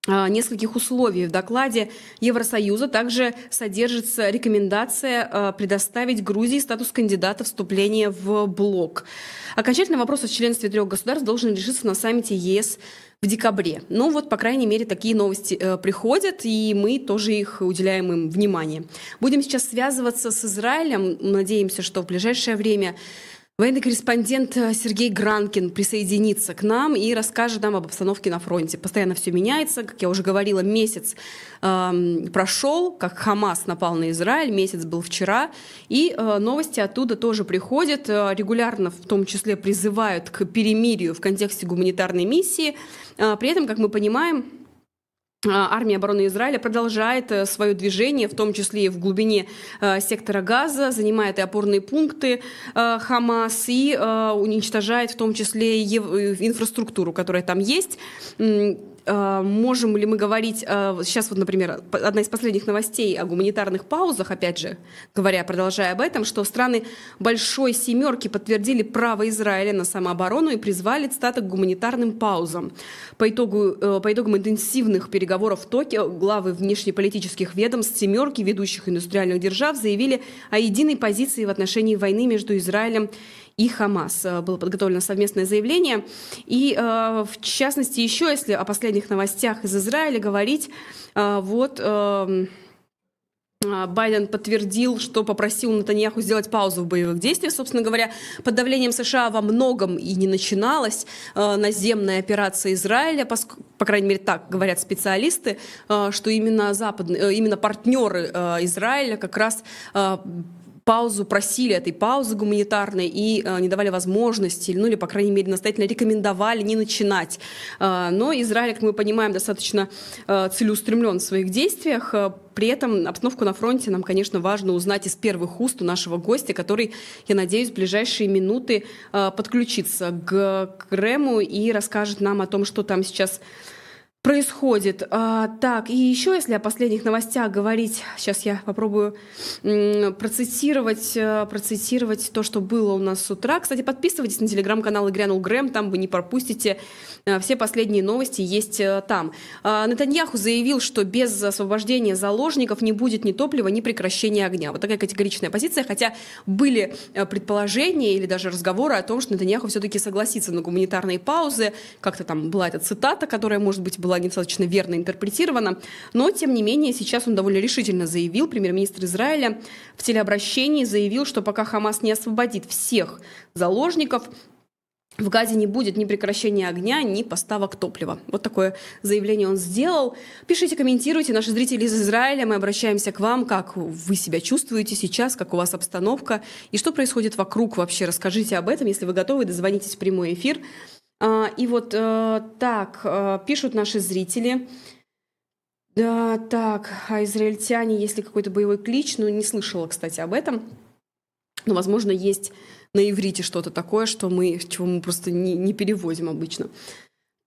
нескольких условий. В докладе Евросоюза также содержится рекомендация предоставить Грузии статус кандидата вступления в блок. Окончательно вопрос о членстве трех государств должен решиться на саммите ЕС в декабре. Ну вот, по крайней мере, такие новости э, приходят, и мы тоже их уделяем им внимание. Будем сейчас связываться с Израилем. Надеемся, что в ближайшее время военный корреспондент Сергей Гранкин присоединится к нам и расскажет нам об обстановке на фронте. Постоянно все меняется. Как я уже говорила, месяц э, прошел, как Хамас напал на Израиль. Месяц был вчера. И э, новости оттуда тоже приходят. Э, регулярно, в том числе, призывают к перемирию в контексте гуманитарной миссии. Э, при этом, как мы понимаем, армия обороны Израиля продолжает свое движение, в том числе и в глубине э, сектора Газа, занимает и опорные пункты э, Хамас и э, уничтожает в том числе и инфраструктуру, которая там есть. Можем ли мы говорить, сейчас вот, например, одна из последних новостей о гуманитарных паузах, опять же, говоря, продолжая об этом, что страны Большой Семерки подтвердили право Израиля на самооборону и призвали ЦАТО к гуманитарным паузам. По итогу, по итогам интенсивных переговоров в Токио главы внешнеполитических ведомств Семерки ведущих индустриальных держав заявили о единой позиции в отношении войны между Израилем и Хамас. Было подготовлено совместное заявление. И, э, в частности, еще, если о последних новостях из Израиля говорить, э, вот... Э, Байден подтвердил, что попросил Нетаньяху сделать паузу в боевых действиях. Собственно говоря, под давлением США во многом и не начиналась э, наземная операция Израиля, поск... по крайней мере, так говорят специалисты, э, что именно, западные, э, именно партнеры э, Израиля как раз э, паузу просили, этой паузы гуманитарной, и э, не давали возможности, ну или, по крайней мере, настоятельно рекомендовали не начинать. Э, но Израиль, как мы понимаем, достаточно э, целеустремлен в своих действиях. При этом обстановку на фронте нам, конечно, важно узнать из первых уст у нашего гостя, который, я надеюсь, в ближайшие минуты подключится к Грэму и расскажет нам о том, что там сейчас происходит. Так, и еще, если о последних новостях говорить, сейчас я попробую процитировать, процитировать то, что было у нас с утра. Кстати, подписывайтесь на телеграм-канал «И грянул Грэм», там вы не пропустите. Все последние новости есть там. Нетаньяху заявил, что без освобождения заложников не будет ни топлива, ни прекращения огня. Вот такая категоричная позиция, хотя были предположения или даже разговоры о том, что Нетаньяху все-таки согласится на гуманитарные паузы. Как-то там была эта цитата, которая, может быть, была была недостаточно верно интерпретирована, но, тем не менее, сейчас он довольно решительно заявил, премьер-министр Израиля в телеобращении заявил, что пока Хамас не освободит всех заложников, в Газе не будет ни прекращения огня, ни поставок топлива. Вот такое заявление он сделал. Пишите, комментируйте. Наши зрители из Израиля, мы обращаемся к вам. Как вы себя чувствуете сейчас, как у вас обстановка и что происходит вокруг вообще? Расскажите об этом, если вы готовы, дозвонитесь в прямой эфир. И вот так пишут наши зрители. Да, так, а израильтяне, если какой-то боевой клич, ну, не слышала, кстати, об этом. Но, возможно, есть на иврите что-то такое, что мы, чего мы просто не, не переводим обычно.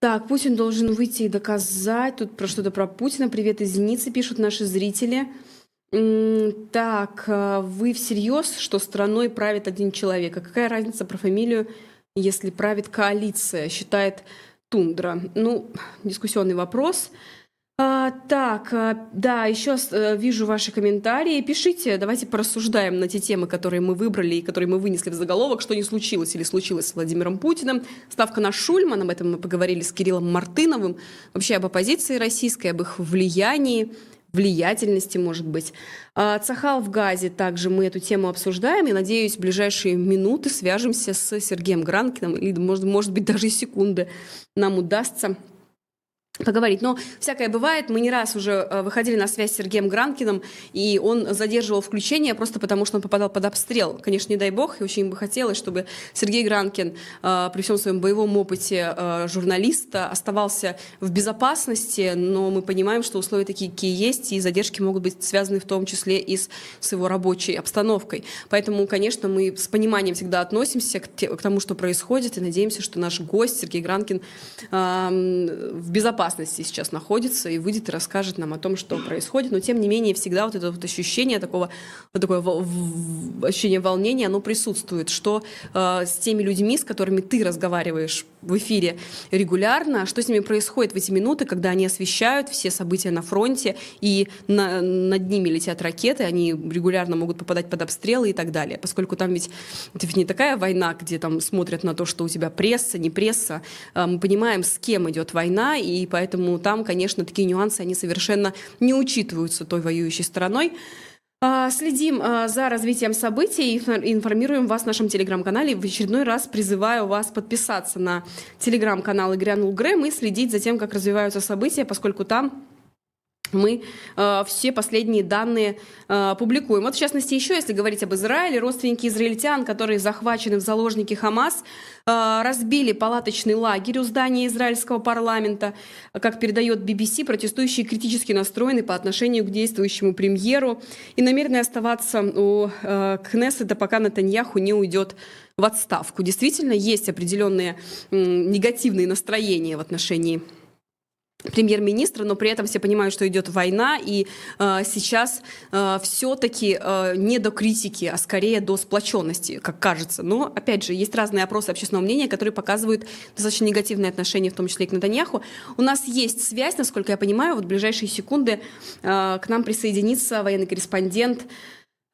Так, Путин должен выйти и доказать. Тут про что-то про Путина. Привет из Зеницы, пишут наши зрители. Так, вы всерьез, что страной правит один человек? А какая разница про фамилию, если правит коалиция, считает Тундра? Ну, дискуссионный вопрос. А, так, да, еще вижу ваши комментарии. Пишите, давайте порассуждаем на те темы, которые мы выбрали и которые мы вынесли в заголовок, что не случилось или случилось с Владимиром Путиным. Ставка на Шульман, об этом мы поговорили с Кириллом Мартыновым. Вообще об оппозиции российской, об их влиянии, влиятельности, может быть. Цахал в Газе, также мы эту тему обсуждаем, и, надеюсь, в ближайшие минуты свяжемся с Сергеем Гранкиным, или, может, может быть, даже секунды нам удастся поговорить. Но всякое бывает, мы не раз уже выходили на связь с Сергеем Гранкиным, и он задерживал включение просто потому, что он попадал под обстрел. Конечно, не дай бог, и очень бы хотелось, чтобы Сергей Гранкин э, при всем своем боевом опыте э, журналиста оставался в безопасности, но мы понимаем, что условия такие, какие есть, и задержки могут быть связаны в том числе и с, с его рабочей обстановкой. Поэтому, конечно, мы с пониманием всегда относимся к, те, к тому, что происходит, и надеемся, что наш гость Сергей Гранкин э, в безопасности сейчас находится и выйдет и расскажет нам о том, что происходит. Но, тем не менее, всегда вот это вот ощущение такого, вот такое ощущение волнения, оно присутствует, что э, с теми людьми, с которыми ты разговариваешь в эфире регулярно, что с ними происходит в эти минуты, когда они освещают все события на фронте, и на, над ними летят ракеты, они регулярно могут попадать под обстрелы и так далее. Поскольку там ведь, это ведь не такая война, где там смотрят на то, что у тебя пресса, не пресса. Э, мы понимаем, с кем идет война, и поэтому там, конечно, такие нюансы, они совершенно не учитываются той воюющей стороной. Следим за развитием событий и информируем вас в нашем телеграм-канале. В очередной раз призываю вас подписаться на телеграм-канал «И грянул Грэм» и следить за тем, как развиваются события, поскольку там мы э, все последние данные э, публикуем. Вот, в частности, еще, если говорить об Израиле, родственники израильтян, которые захвачены в заложники Хамас, э, разбили палаточный лагерь у здания израильского парламента. Как передает би би си, протестующие критически настроены по отношению к действующему премьеру и намерены оставаться у э, Кнессета, пока Нетаньяху не уйдет в отставку. Действительно, есть определенные э, негативные настроения в отношении премьер-министра, но при этом все понимают, что идет война, и э, сейчас э, все-таки э, не до критики, а скорее до сплоченности, как кажется. Но, опять же, есть разные опросы общественного мнения, которые показывают достаточно негативные отношения, в том числе и к Нетаньяху. У нас есть связь, насколько я понимаю, вот в ближайшие секунды э, к нам присоединится военный корреспондент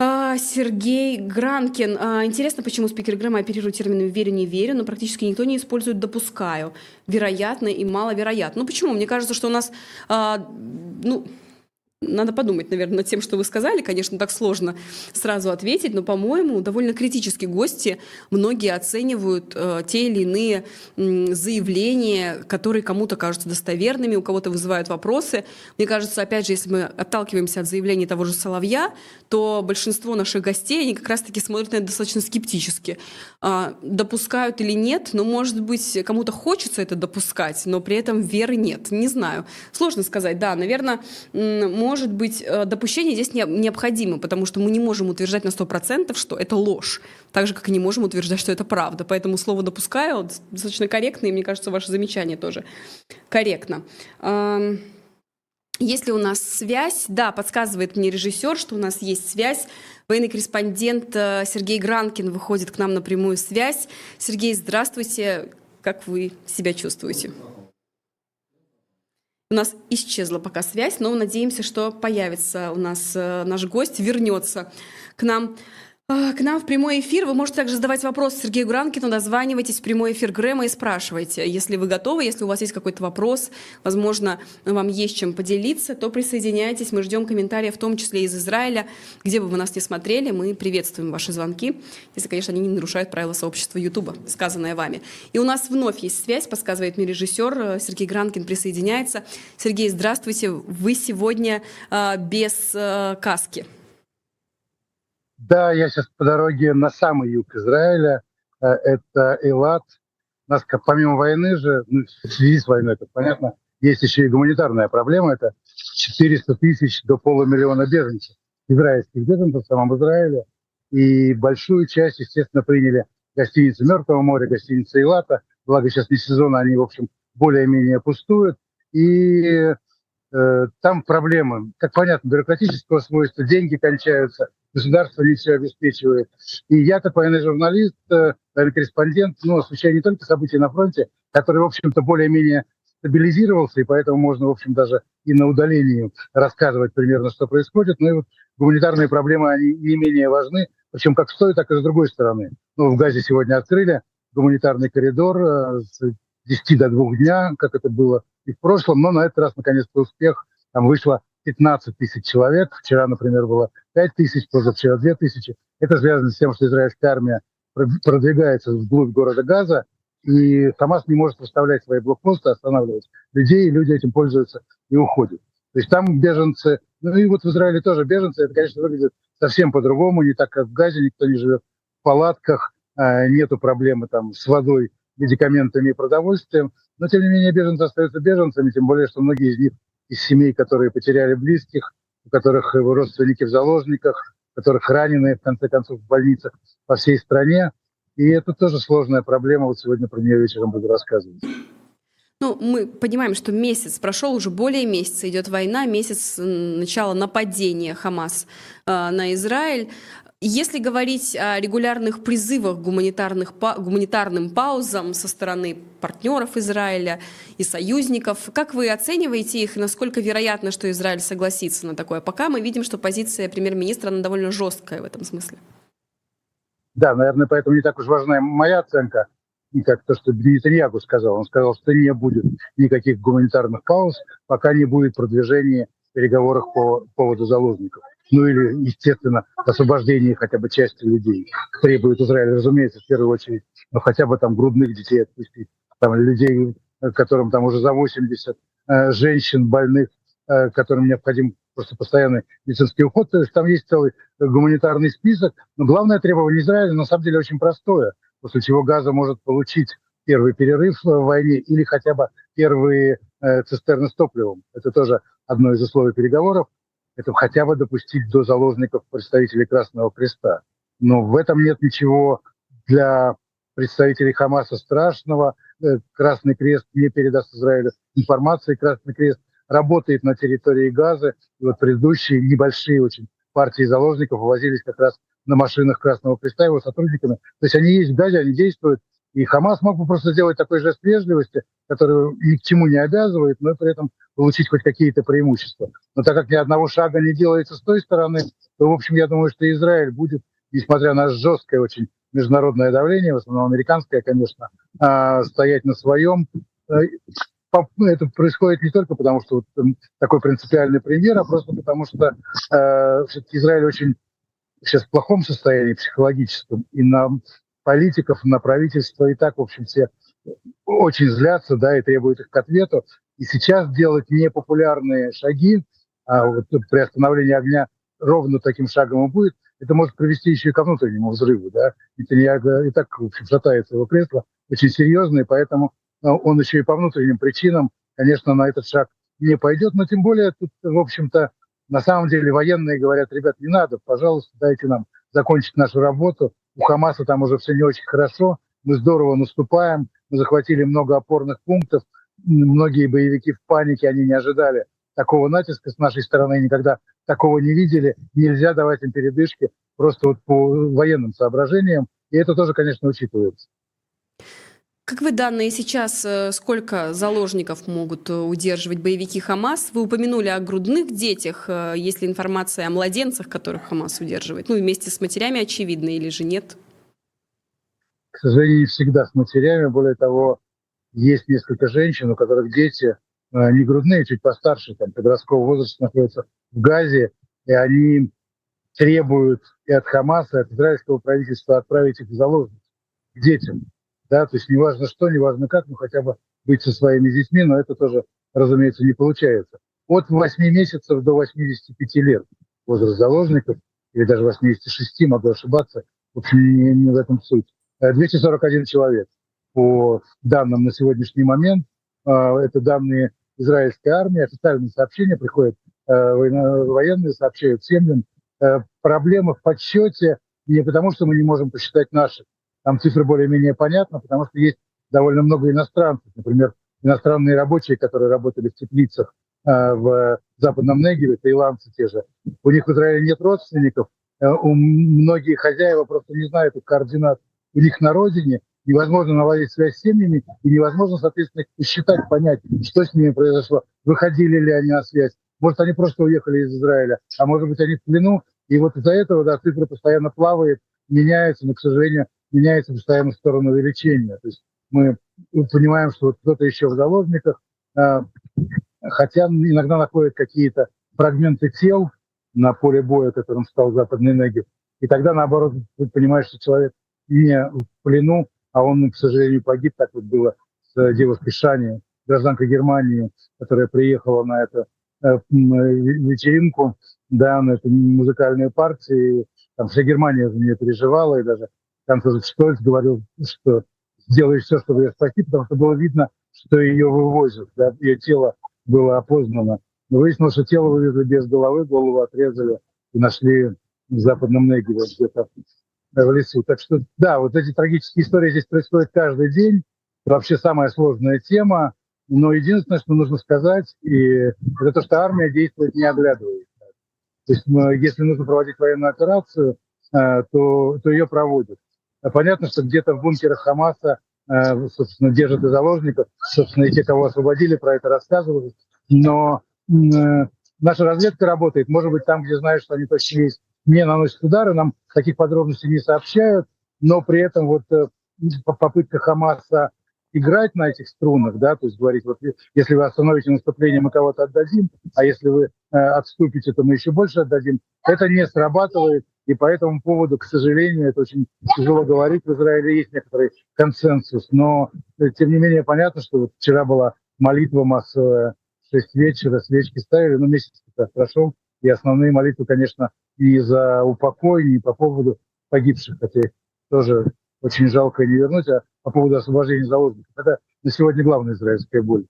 Сергей Гранкин. Интересно, почему спикер Грэма оперирует терминами «верю», «не верю», но практически никто не использует «допускаю», «вероятно» и «маловероятно». Ну почему? Мне кажется, что у нас, ну, Надо подумать, наверное, над тем, что вы сказали. Конечно, так сложно сразу ответить, но, по-моему, довольно критически гости многие оценивают э, те или иные э, заявления, которые кому-то кажутся достоверными, у кого-то вызывают вопросы. Мне кажется, опять же, если мы отталкиваемся от заявлений того же Соловья, то большинство наших гостей, они как раз-таки смотрят на это достаточно скептически. А, допускают или нет, но, может быть, кому-то хочется это допускать, но при этом веры нет. Не знаю. Сложно сказать. Да, наверное, можно... Может быть, допущение здесь необходимо, потому что мы не можем утверждать на сто процентов, что это ложь, так же, как и не можем утверждать, что это правда. Поэтому слово «допускаю» достаточно корректно, и, мне кажется, ваше замечание тоже корректно. Есть ли у нас связь? Да, подсказывает мне режиссер, что у нас есть связь. Военный корреспондент Сергей Гранкин выходит к нам на прямую связь. Сергей, здравствуйте. Как вы себя чувствуете? У нас исчезла пока связь, но надеемся, что появится у нас э, наш гость, вернется к нам, э, к нам в прямой эфир. Вы можете также задавать вопросы Сергею Гранкину, дозванивайтесь в прямой эфир Грэма и спрашивайте. Если вы готовы, если у вас есть какой-то вопрос, возможно, вам есть чем поделиться, то присоединяйтесь. Мы ждем комментариев, в том числе из Израиля. Где бы вы нас ни смотрели, мы приветствуем ваши звонки, если, конечно, они не нарушают правила сообщества Ютуба, сказанное вами. И у нас вновь есть связь, подсказывает мне режиссер. Сергей Гранкин присоединяется. Сергей, здравствуйте. Вы сегодня э, без э, каски. Да, я сейчас по дороге на самый юг Израиля. Это Эйлат. У нас, помимо войны же, ну, в связи с войной, это понятно, есть еще и гуманитарная проблема. Это четыреста тысяч до полумиллиона беженцев, израильских беженцев в самом Израиле. И большую часть, естественно, приняли гостиницы Мертвого моря, гостиницы Эйлата. Благо, сейчас не сезон, они, в общем, более-менее пустуют. И э, там проблемы, как понятно, бюрократического свойства, деньги кончаются, государство не все обеспечивает. И я, как военный журналист, э, корреспондент, ну, освещаю не только события на фронте, который, в общем-то, более-менее стабилизировался, и поэтому можно, в общем, даже и на удалении рассказывать примерно, что происходит. Но и вот гуманитарные проблемы, они не менее важны, причем как с той, так и с другой стороны. Ну, в Газе сегодня открыли гуманитарный коридор э, с десяти до двух дня, как это было и в прошлом, но на этот раз, наконец-то, успех. Там вышло пятнадцать тысяч человек. Вчера, например, было пять тысяч, позавчера две тысячи. Это связано с тем, что израильская армия продвигается вглубь города Газа, и Хамас не может выставлять свои блокпосты, останавливать людей, и люди этим пользуются и уходят. То есть там беженцы, ну и вот в Израиле тоже беженцы. Это, конечно, выглядит совсем по-другому, не так, как в Газе, никто не живет в палатках, нету проблемы там с водой, медикаментами и продовольствием, но, тем не менее, беженцы остаются беженцами, тем более, что многие из них из семей, которые потеряли близких, у которых родственники в заложниках, которых раненые, в конце концов, в больницах по всей стране. И это тоже сложная проблема, вот сегодня про нее вечером буду рассказывать. Ну, мы понимаем, что месяц прошел, уже более месяца идет война, месяц начала нападения Хамас э, на Израиль. Если говорить о регулярных призывах к гуманитарных, гуманитарным паузам со стороны партнеров Израиля и союзников, как вы оцениваете их и насколько вероятно, что Израиль согласится на такое? Пока мы видим, что позиция премьер-министра она довольно жесткая в этом смысле. Да, наверное, поэтому не так уж важна моя оценка, как то, что Нетаньяху сказал. Он сказал, что не будет никаких гуманитарных пауз, пока не будет продвижения в переговорах по поводу заложников. Ну или, естественно, освобождение хотя бы части людей. Требует Израиль, разумеется, в первую очередь, но хотя бы там грудных детей отпустить, там людей, которым там уже за восемьдесят, э, женщин больных, э, которым необходим просто постоянный медицинский уход. То есть там есть целый гуманитарный список. Но главное требование Израиля на самом деле очень простое, после чего Газа может получить первый перерыв в войне или хотя бы первые э, цистерны с топливом. Это тоже одно из условий переговоров. Это хотя бы допустить до заложников представителей Красного Креста. Но в этом нет ничего для представителей Хамаса страшного. Красный Крест не передаст Израилю информации. Красный Крест работает на территории Газы. И вот предыдущие небольшие очень партии заложников вывозились как раз на машинах Красного Креста его сотрудниками. То есть они есть в Газе, они действуют. И Хамас мог бы просто сделать такой жест вежливости, который ни к чему не обязывает, но при этом получить хоть какие-то преимущества. Но так как ни одного шага не делается с той стороны, то, в общем, я думаю, что Израиль будет, несмотря на жесткое очень международное давление, в основном американское, конечно, стоять на своем. это происходит не только потому, что вот такой принципиальный премьер, а просто потому, что э, все-таки Израиль очень сейчас в плохом состоянии психологическом, и на политиков, на правительство и так, в общем, все очень злятся, да, и требуют их к ответу. И сейчас делать непопулярные шаги, а вот при остановлении огня ровно таким шагом и будет, это может привести еще и ко внутреннему взрыву, да. Нетаньяху и так, в общем, шатается его кресло очень серьезно, и поэтому он еще и по внутренним причинам, конечно, на этот шаг не пойдет, но тем более тут, в общем-то, на самом деле военные говорят: ребят, не надо, пожалуйста, дайте нам закончить нашу работу, у Хамаса там уже все не очень хорошо, мы здорово наступаем, мы захватили много опорных пунктов, многие боевики в панике, они не ожидали такого натиска с нашей стороны, никогда такого не видели, нельзя давать им передышки просто вот по военным соображениям, и это тоже, конечно, учитывается. Как вы данные сейчас, сколько заложников могут удерживать боевики Хамас? Вы упомянули о грудных детях, есть ли информация о младенцах, которых Хамас удерживает? Ну, вместе с матерями, очевидно, или же нет? К сожалению, не всегда с матерями. Более того, есть несколько женщин, у которых дети не грудные, чуть постарше, там, подросткового возраста, находятся в Газе, и они требуют и от Хамаса, и от израильского правительства отправить их в заложники к детям. Да, то есть неважно что, неважно как, ну хотя бы быть со своими детьми, но это тоже, разумеется, не получается. От восьми месяцев до восьмидесяти пяти лет возраст заложников, или даже восьмидесяти шести, могу ошибаться, в общем, не, не в этом суть. двести сорок один человек по данным на сегодняшний момент. Это данные израильской армии, официальные сообщения приходят, военные сообщают семьям. Проблема в подсчете не потому, что мы не можем посчитать наших. Там цифры более-менее понятны, потому что есть довольно много иностранцев. Например, иностранные рабочие, которые работали в теплицах э, в Западном Негеве, таиландцы те же. У них в Израиле нет родственников. Э, у многие хозяева просто не знают их координат. У них на родине невозможно наладить связь с семьями, и невозможно, соответственно, посчитать, понять, что с ними произошло. Выходили ли они на связь? Может, они просто уехали из Израиля, а может быть, они в плену. И вот из-за этого, да, цифры постоянно плавают, меняются, но, к сожалению, меняется постоянно в сторону увеличения. То есть мы понимаем, что вот кто-то еще в заложниках, хотя иногда находят какие-то фрагменты тел на поле боя, которым стал Западный Негев, и тогда, наоборот, понимаешь, что человек не в плену, а он, к сожалению, погиб. Так вот было с девушкой Шани, гражданкой Германии, которая приехала на эту вечеринку, да, на эту музыкальную партию, там вся Германия за нее переживала, и даже Концерт Штольц говорил, что сделаешь все, чтобы ее спасти, потому что было видно, что ее вывозят, да, ее тело было опознано. Но выяснилось, что тело вывезли без головы, голову отрезали и нашли в Западном Негеве где-то в лесу. Так что, да, вот эти трагические истории здесь происходят каждый день. Это вообще самая сложная тема. Но единственное, что нужно сказать, и это то, что армия действует не оглядываясь. То есть, если нужно проводить военную операцию, то, то ее проводят. Понятно, что где-то в бункерах Хамаса, собственно, держат и заложников, собственно, и те, кого освободили, про это рассказывают. Но наша разведка работает. Может быть, там, где знают, что они точно есть, не наносят удары, нам таких подробностей не сообщают. Но при этом вот попытка Хамаса играть на этих струнах, да, то есть говорить, вот если вы остановите наступление, мы кого-то отдадим, а если вы отступите, то мы еще больше отдадим, это не срабатывает. И по этому поводу, к сожалению, это очень тяжело говорить, в Израиле есть некоторый консенсус, но тем не менее понятно, что вот вчера была молитва массовая, в шесть вечера свечки ставили, но ну, месяц прошел, и основные молитвы, конечно, и за упокой, и по поводу погибших, хотя их тоже очень жалко не вернуть, а по поводу освобождения заложников. Это на сегодня главная израильская боль.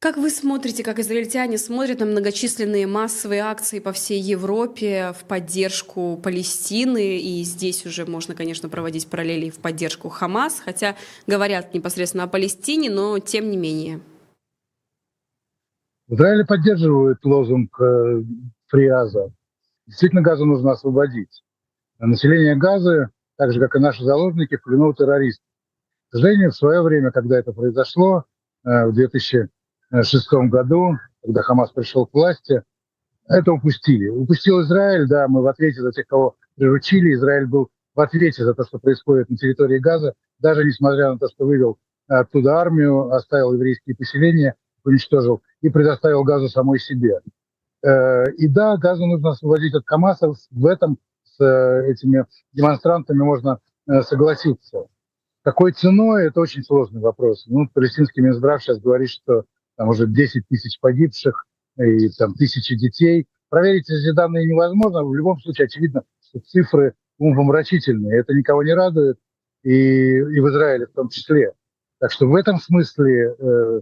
Как вы смотрите, как израильтяне смотрят на многочисленные массовые акции по всей Европе в поддержку Палестины? И здесь уже можно, конечно, проводить параллели в поддержку Хамас, хотя говорят непосредственно о Палестине, но тем не менее. В Израиле поддерживают лозунг «Фри Газа». Действительно, Газу нужно освободить. Население Газы, так же, как и наши заложники, в плену террористов. К сожалению, в свое время, когда это произошло, в две тысячи шестом году, когда Хамас пришел к власти, это упустили. Упустил Израиль, да, мы в ответе за тех, кого приручили. Израиль был в ответе за то, что происходит на территории Газа, даже несмотря на то, что вывел оттуда армию, оставил еврейские поселения, уничтожил и предоставил Газу самой себе. И да, Газу нужно освободить от ХАМАСа, в этом с этими демонстрантами можно согласиться. Какой ценой, это очень сложный вопрос. Ну, палестинский Минздрав сейчас говорит, что там уже десять тысяч погибших и там тысячи детей. Проверить эти данные невозможно, в любом случае очевидно, что цифры умопомрачительные, это никого не радует, и, и в Израиле в том числе. Так что в этом смысле э,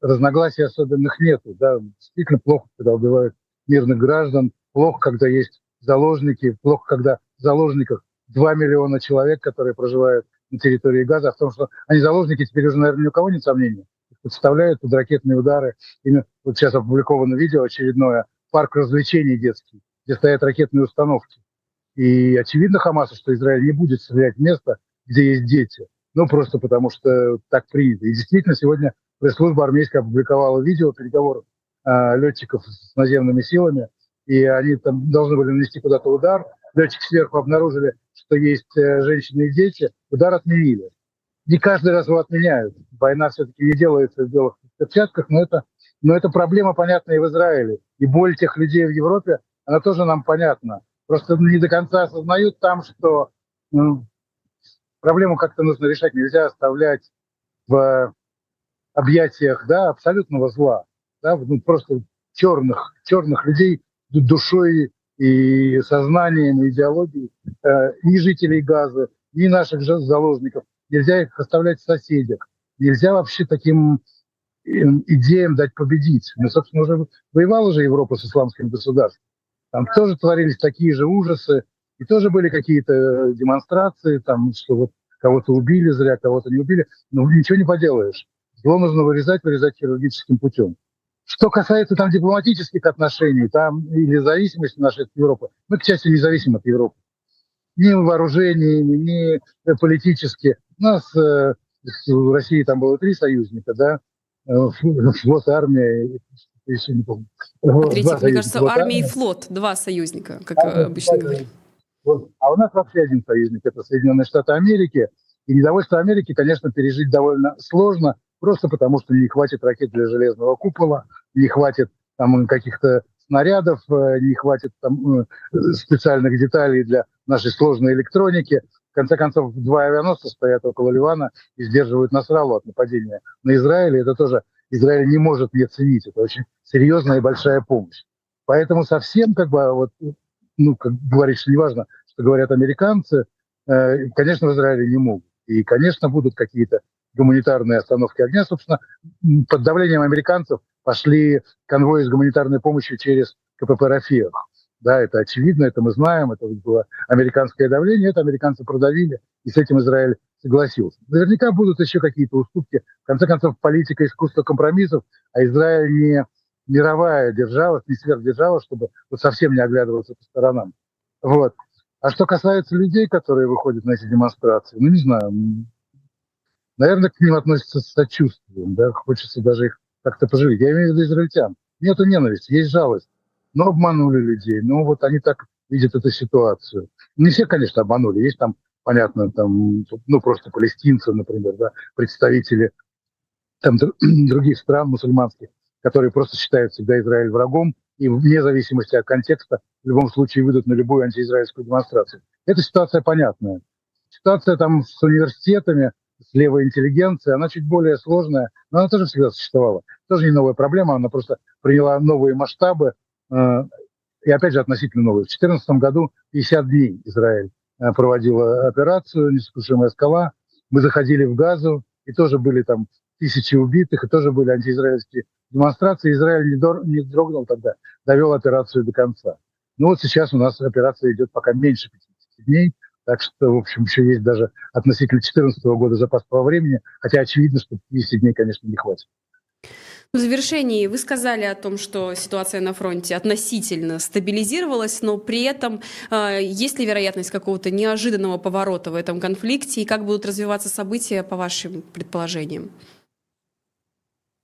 разногласий особенных нету. Да? Действительно плохо, когда убивают мирных граждан, плохо, когда есть заложники, плохо, когда в заложниках два миллиона человек, которые проживают на территории Газа, а в том, что они заложники, теперь уже, наверное, ни у кого нет сомнений. Их подставляют под ракетные удары. Именно вот сейчас опубликовано видео очередное, парк развлечений детский, где стоят ракетные установки. И очевидно Хамасу, что Израиль не будет стрелять в место, где есть дети. Ну, просто потому что так принято. И действительно, сегодня пресс-служба армейская опубликовала видео переговоров э, летчиков с наземными силами, и они там должны были нанести куда-то удар. Летчики сверху обнаружили, что есть э, женщины и дети. Удар отменили. Не каждый раз его отменяют. Война все-таки не делается в белых перчатках, но это, но это проблема, понятна и в Израиле. И боль тех людей в Европе, она тоже нам понятна. Просто не до конца осознают там, что... Ну, проблему как-то нужно решать, нельзя оставлять в объятиях, да, абсолютного зла, да, ну, просто черных, черных людей душой и сознанием, и идеологией, э, ни жителей Газы, ни наших же заложников. Нельзя их оставлять в соседях. Нельзя вообще таким идеям дать победить. Ну, собственно, уже воевала же Европа с исламским государством. Там тоже творились такие же ужасы. И тоже были какие-то демонстрации, там, что вот кого-то убили зря, кого-то не убили. Но ничего не поделаешь. Зло нужно вырезать, вырезать хирургическим путем. Что касается там дипломатических отношений, там или зависимости нашей от Европы, мы, к счастью, независимы от Европы. Ни вооружений, ни политически. У нас э, в России там было три союзника, да, флот, армия. Еще не помню. Третьих, мне кажется, флот, армия и флот, два союзника, как армия, обычно говорят. Вот. А у нас вообще один союзник, это Соединенные Штаты Америки. И недовольство Америки, конечно, пережить довольно сложно, просто потому что не хватит ракет для железного купола, не хватит там каких-то снарядов, не хватит там специальных деталей для нашей сложной электроники. В конце концов, два авианосца стоят около Ливана и сдерживают Насралу от нападения на Израиль. И это тоже Израиль не может не оценить. Это очень серьезная и большая помощь. Поэтому совсем как бы вот... ну, как говоришь, неважно, что говорят американцы, э, конечно, в Израиле не могут. И, конечно, будут какие-то гуманитарные остановки огня. Собственно, под давлением американцев пошли конвои с гуманитарной помощью через КПП «Рафиях». Да, это очевидно, это мы знаем, это было американское давление, это американцы продавили, и с этим Израиль согласился. Наверняка будут еще какие-то уступки. В конце концов, политика искусства компромиссов, а Израиль не... мировая держава, не сверхдержава, чтобы вот совсем не оглядываться по сторонам. Вот. А что касается людей, которые выходят на эти демонстрации, ну, не знаю, наверное, к ним относятся с сочувствием, да, хочется даже их как-то поживить. Я имею в виду израильтян. Нету ненависти, есть жалость. Но обманули людей, ну, вот они так видят эту ситуацию. Не все, конечно, обманули. Есть там, понятно, там, ну, просто палестинцы, например, да, представители там других стран мусульманских, которые просто считают всегда Израиль врагом и вне зависимости от контекста в любом случае выйдут на любую антиизраильскую демонстрацию. Эта ситуация понятная. Ситуация там с университетами, с левой интеллигенцией, она чуть более сложная, но она тоже всегда существовала. Тоже не новая проблема, она просто приняла новые масштабы, э, и опять же относительно новые. В две тысячи четырнадцатом году пятьдесят дней Израиль э, проводила операцию «Несокрушимая скала». Мы заходили в Газу, и тоже были там тысячи убитых, и тоже были антиизраильские демонстрации. Израиль не дрогнул тогда, довел операцию до конца. Ну вот сейчас у нас операция идет пока меньше пятидесяти дней, так что, в общем, еще есть даже относительно две тысячи четырнадцатого года запас по времени, хотя очевидно, что пятидесяти дней, конечно, не хватит. В завершении вы сказали о том, что ситуация на фронте относительно стабилизировалась, но при этом э, есть ли вероятность какого-то неожиданного поворота в этом конфликте и как будут развиваться события, по вашим предположениям?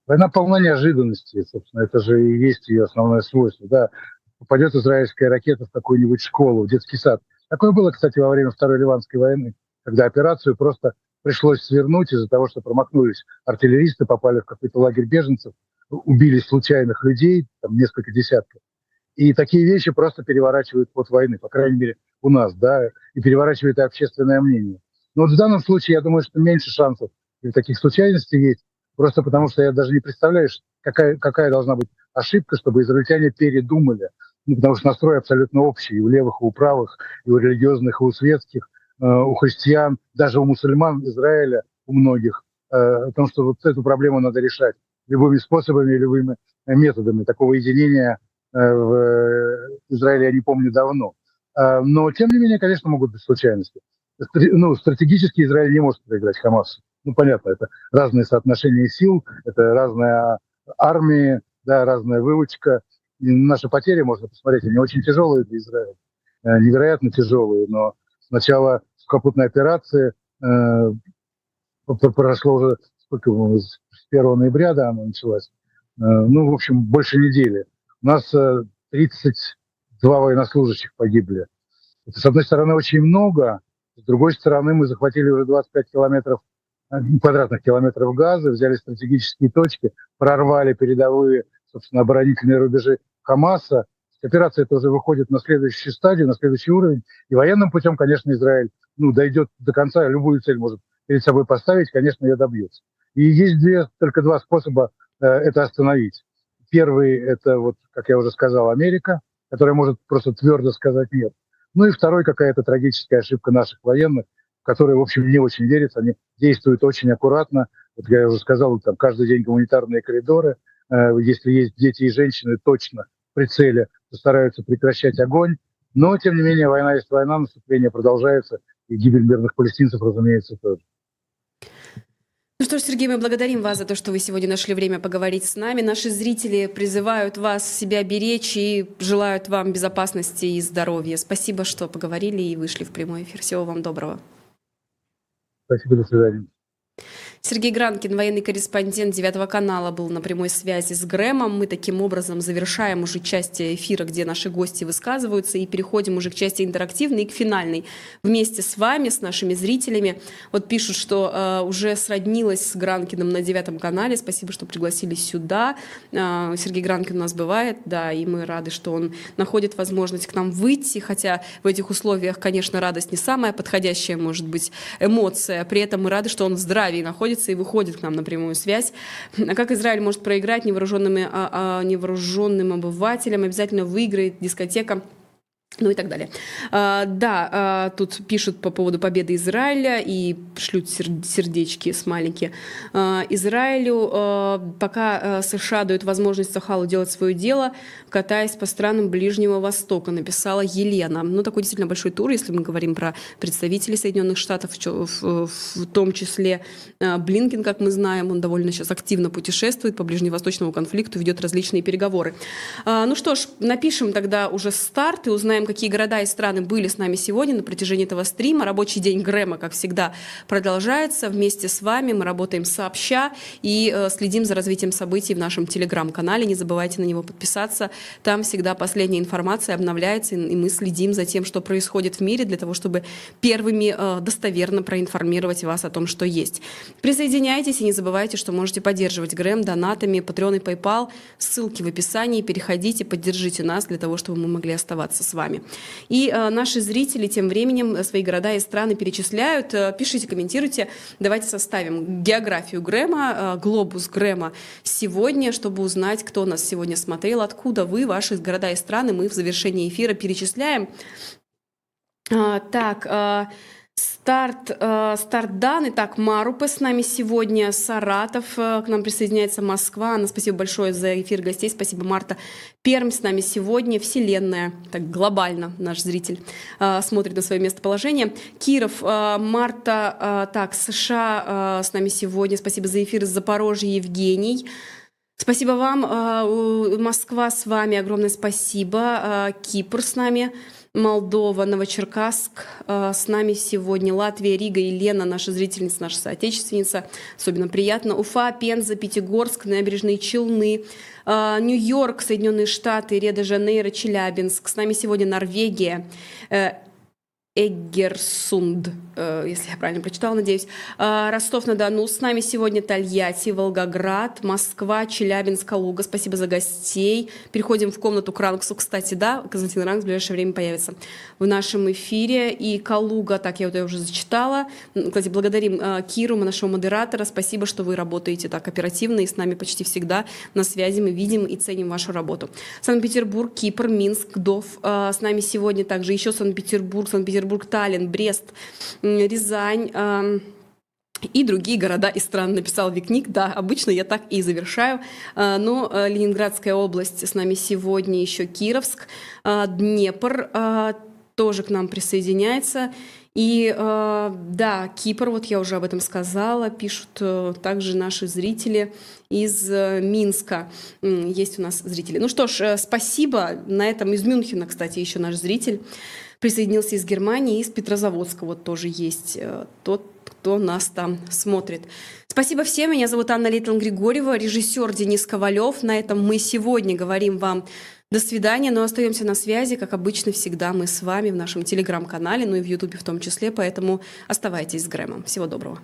Война полна неожиданностей, собственно, это же и есть ее основное свойство, да. Попадет израильская ракета в какую-нибудь школу, в детский сад. Такое было, кстати, во время Второй Ливанской войны, когда операцию просто пришлось свернуть из-за того, что промахнулись артиллеристы, попали в какой-то лагерь беженцев, убили случайных людей, там несколько десятков. И такие вещи просто переворачивают ход войны, по крайней мере, у нас, да, и переворачивает и общественное мнение. Но вот в данном случае, я думаю, что меньше шансов таких случайностей есть, просто потому что я даже не представляю, какая, какая должна быть ошибка, чтобы израильтяне передумали, ну, потому что настрой абсолютно общий, и у левых, и у правых, и у религиозных, и у светских, э, у христиан, даже у мусульман Израиля, у многих, э, о том, что вот эту проблему надо решать любыми способами, любыми методами. Такого единения в Израиле я не помню давно. Но, тем не менее, конечно, могут быть случайности. Ну, стратегически Израиль не может проиграть Хамасу. Ну, понятно, это разные соотношения сил, это разные армии, да, разная выучка. И наши потери, можно посмотреть, они очень тяжелые для Израиля. Невероятно тяжелые, но с начала сухопутной операции э, прошло уже, сколько, с первого ноября, да, она началась. Э, ну, в общем, больше недели. У нас тридцать два военнослужащих погибли. Это, с одной стороны, очень много. С другой стороны, мы захватили уже двадцать пять километров, квадратных километров Газы, взяли стратегические точки, прорвали передовые, собственно, оборонительные рубежи Хамаса. Операция это уже выходит на следующую стадию, на следующий уровень. И военным путем, конечно, Израиль, ну, дойдет до конца, любую цель может перед собой поставить, конечно, ее добьется. И есть две, только два способа э, это остановить. Первый – это, вот, как я уже сказал, Америка, которая может просто твердо сказать «нет». Ну и второй – какая-то трагическая ошибка наших военных, в которые, в общем, не очень верятся. Они действуют очень аккуратно. Вот я уже сказал, там каждый день гуманитарные коридоры. Если есть дети и женщины, точно в прицеле стараются прекращать огонь. Но, тем не менее, война есть война, наступление продолжается, и гибель мирных палестинцев, разумеется, тоже. Ну что ж, Сергей, мы благодарим вас за то, что вы сегодня нашли время поговорить с нами. Наши зрители призывают вас себя беречь и желают вам безопасности и здоровья. Спасибо, что поговорили и вышли в прямой эфир. Всего вам доброго. Спасибо, до свидания. Сергей Гранкин, военный корреспондент девятого канала, был на прямой связи с Грэмом. Мы таким образом завершаем уже часть эфира, где наши гости высказываются, и переходим уже к части интерактивной и к финальной. Вместе с вами, с нашими зрителями. Вот пишут, что э, уже сроднилась с Гранкиным на девятом канале. Спасибо, что пригласили сюда. Э, Сергей Гранкин у нас бывает, да, и мы рады, что он находит возможность к нам выйти, хотя в этих условиях, конечно, радость не самая подходящая, может быть, эмоция. При этом мы рады, что он в здравии находится и выходит к нам на прямую связь. А как Израиль может проиграть невооруженным, а, а, невооруженным обывателям? Обязательно выиграет дискотека. Ну и так далее. А, да, а, тут пишут по поводу победы Израиля и шлют сердечки, смайлики. А, Израилю а, пока США дают возможность Цахалу делать свое дело, катаясь по странам Ближнего Востока, написала Елена. Ну, такой действительно большой тур, если мы говорим про представителей Соединенных Штатов, в, в, в том числе а, Блинкен, как мы знаем, он довольно сейчас активно путешествует по ближневосточному конфликту, ведет различные переговоры. А, ну что ж, напишем тогда уже старт и узнаем, какие города и страны были с нами сегодня на протяжении этого стрима. Рабочий день Грэма, как всегда, продолжается. Вместе с вами мы работаем сообща и э, следим за развитием событий в нашем телеграм-канале. Не забывайте на него подписаться. Там всегда последняя информация обновляется, и, и мы следим за тем, что происходит в мире, для того, чтобы первыми э, достоверно проинформировать вас о том, что есть. Присоединяйтесь и не забывайте, что можете поддерживать Грэм донатами, Patreon и PayPal. Ссылки в описании. Переходите, поддержите нас для того, чтобы мы могли оставаться с вами. И э, наши зрители тем временем свои города и страны перечисляют. Э, пишите, комментируйте. Давайте составим географию Грэма, э, глобус Грэма сегодня, чтобы узнать, кто нас сегодня смотрел, откуда вы, ваши города и страны. Мы в завершении эфира перечисляем. Э, так... Э, Старт, э, старт дан. Итак, Марупе с нами сегодня, Саратов, э, к нам присоединяется Москва. Анна, спасибо большое за эфир гостей, спасибо, Марта. Пермь с нами сегодня, Вселенная, так глобально наш зритель э, смотрит на свое местоположение. Киров, э, Марта, э, так, США э, с нами сегодня, спасибо за эфир из Запорожья, Евгений. Спасибо вам, э, Москва с вами, огромное спасибо, э, Кипр с нами. Молдова, Новочеркасск э, с нами сегодня, Латвия, Рига, Елена, наша зрительница, наша соотечественница, особенно приятно, Уфа, Пенза, Пятигорск, Набережные Челны, э, Нью-Йорк, Соединенные Штаты, Рио-де-Жанейро, Челябинск, с нами сегодня Норвегия, э, Эггерсунд, если я правильно прочитала, надеюсь. Ростов-на-Дону, с нами сегодня Тольятти, Волгоград, Москва, Челябинск, Калуга. Спасибо за гостей. Переходим в комнату к Ранксу. Кстати, да, Константин Ранкс в ближайшее время появится в нашем эфире. И Калуга, так я вот ее уже зачитала. Кстати, благодарим Киру, нашего модератора. Спасибо, что вы работаете так оперативно и с нами почти всегда на связи. Мы видим и ценим вашу работу. Санкт-Петербург, Кипр, Минск, Дов. С нами сегодня также еще Санкт-Петербург, Санкт-Петербург, Таллин, Брест, Рязань э, и другие города и страны, написал Викник. Да, обычно я так и завершаю. Э, но э, Ленинградская область с нами сегодня, еще Кировск, э, Днепр э, тоже к нам присоединяется. И э, да, Кипр, вот я уже об этом сказала, пишут э, также наши зрители из э, Минска. Э, есть у нас зрители. Ну что ж, э, спасибо. На этом из Мюнхена, кстати, еще наш зритель присоединился, из Германии, из Петрозаводска вот тоже есть э, тот, кто нас там смотрит. Спасибо всем, меня зовут Анна Лейтлин-Григорьева, режиссер Денис Ковалев. На этом мы сегодня говорим вам до свидания, но остаемся на связи, как обычно, всегда мы с вами в нашем телеграм-канале, ну и в ютубе в том числе, поэтому оставайтесь с Грэмом. Всего доброго.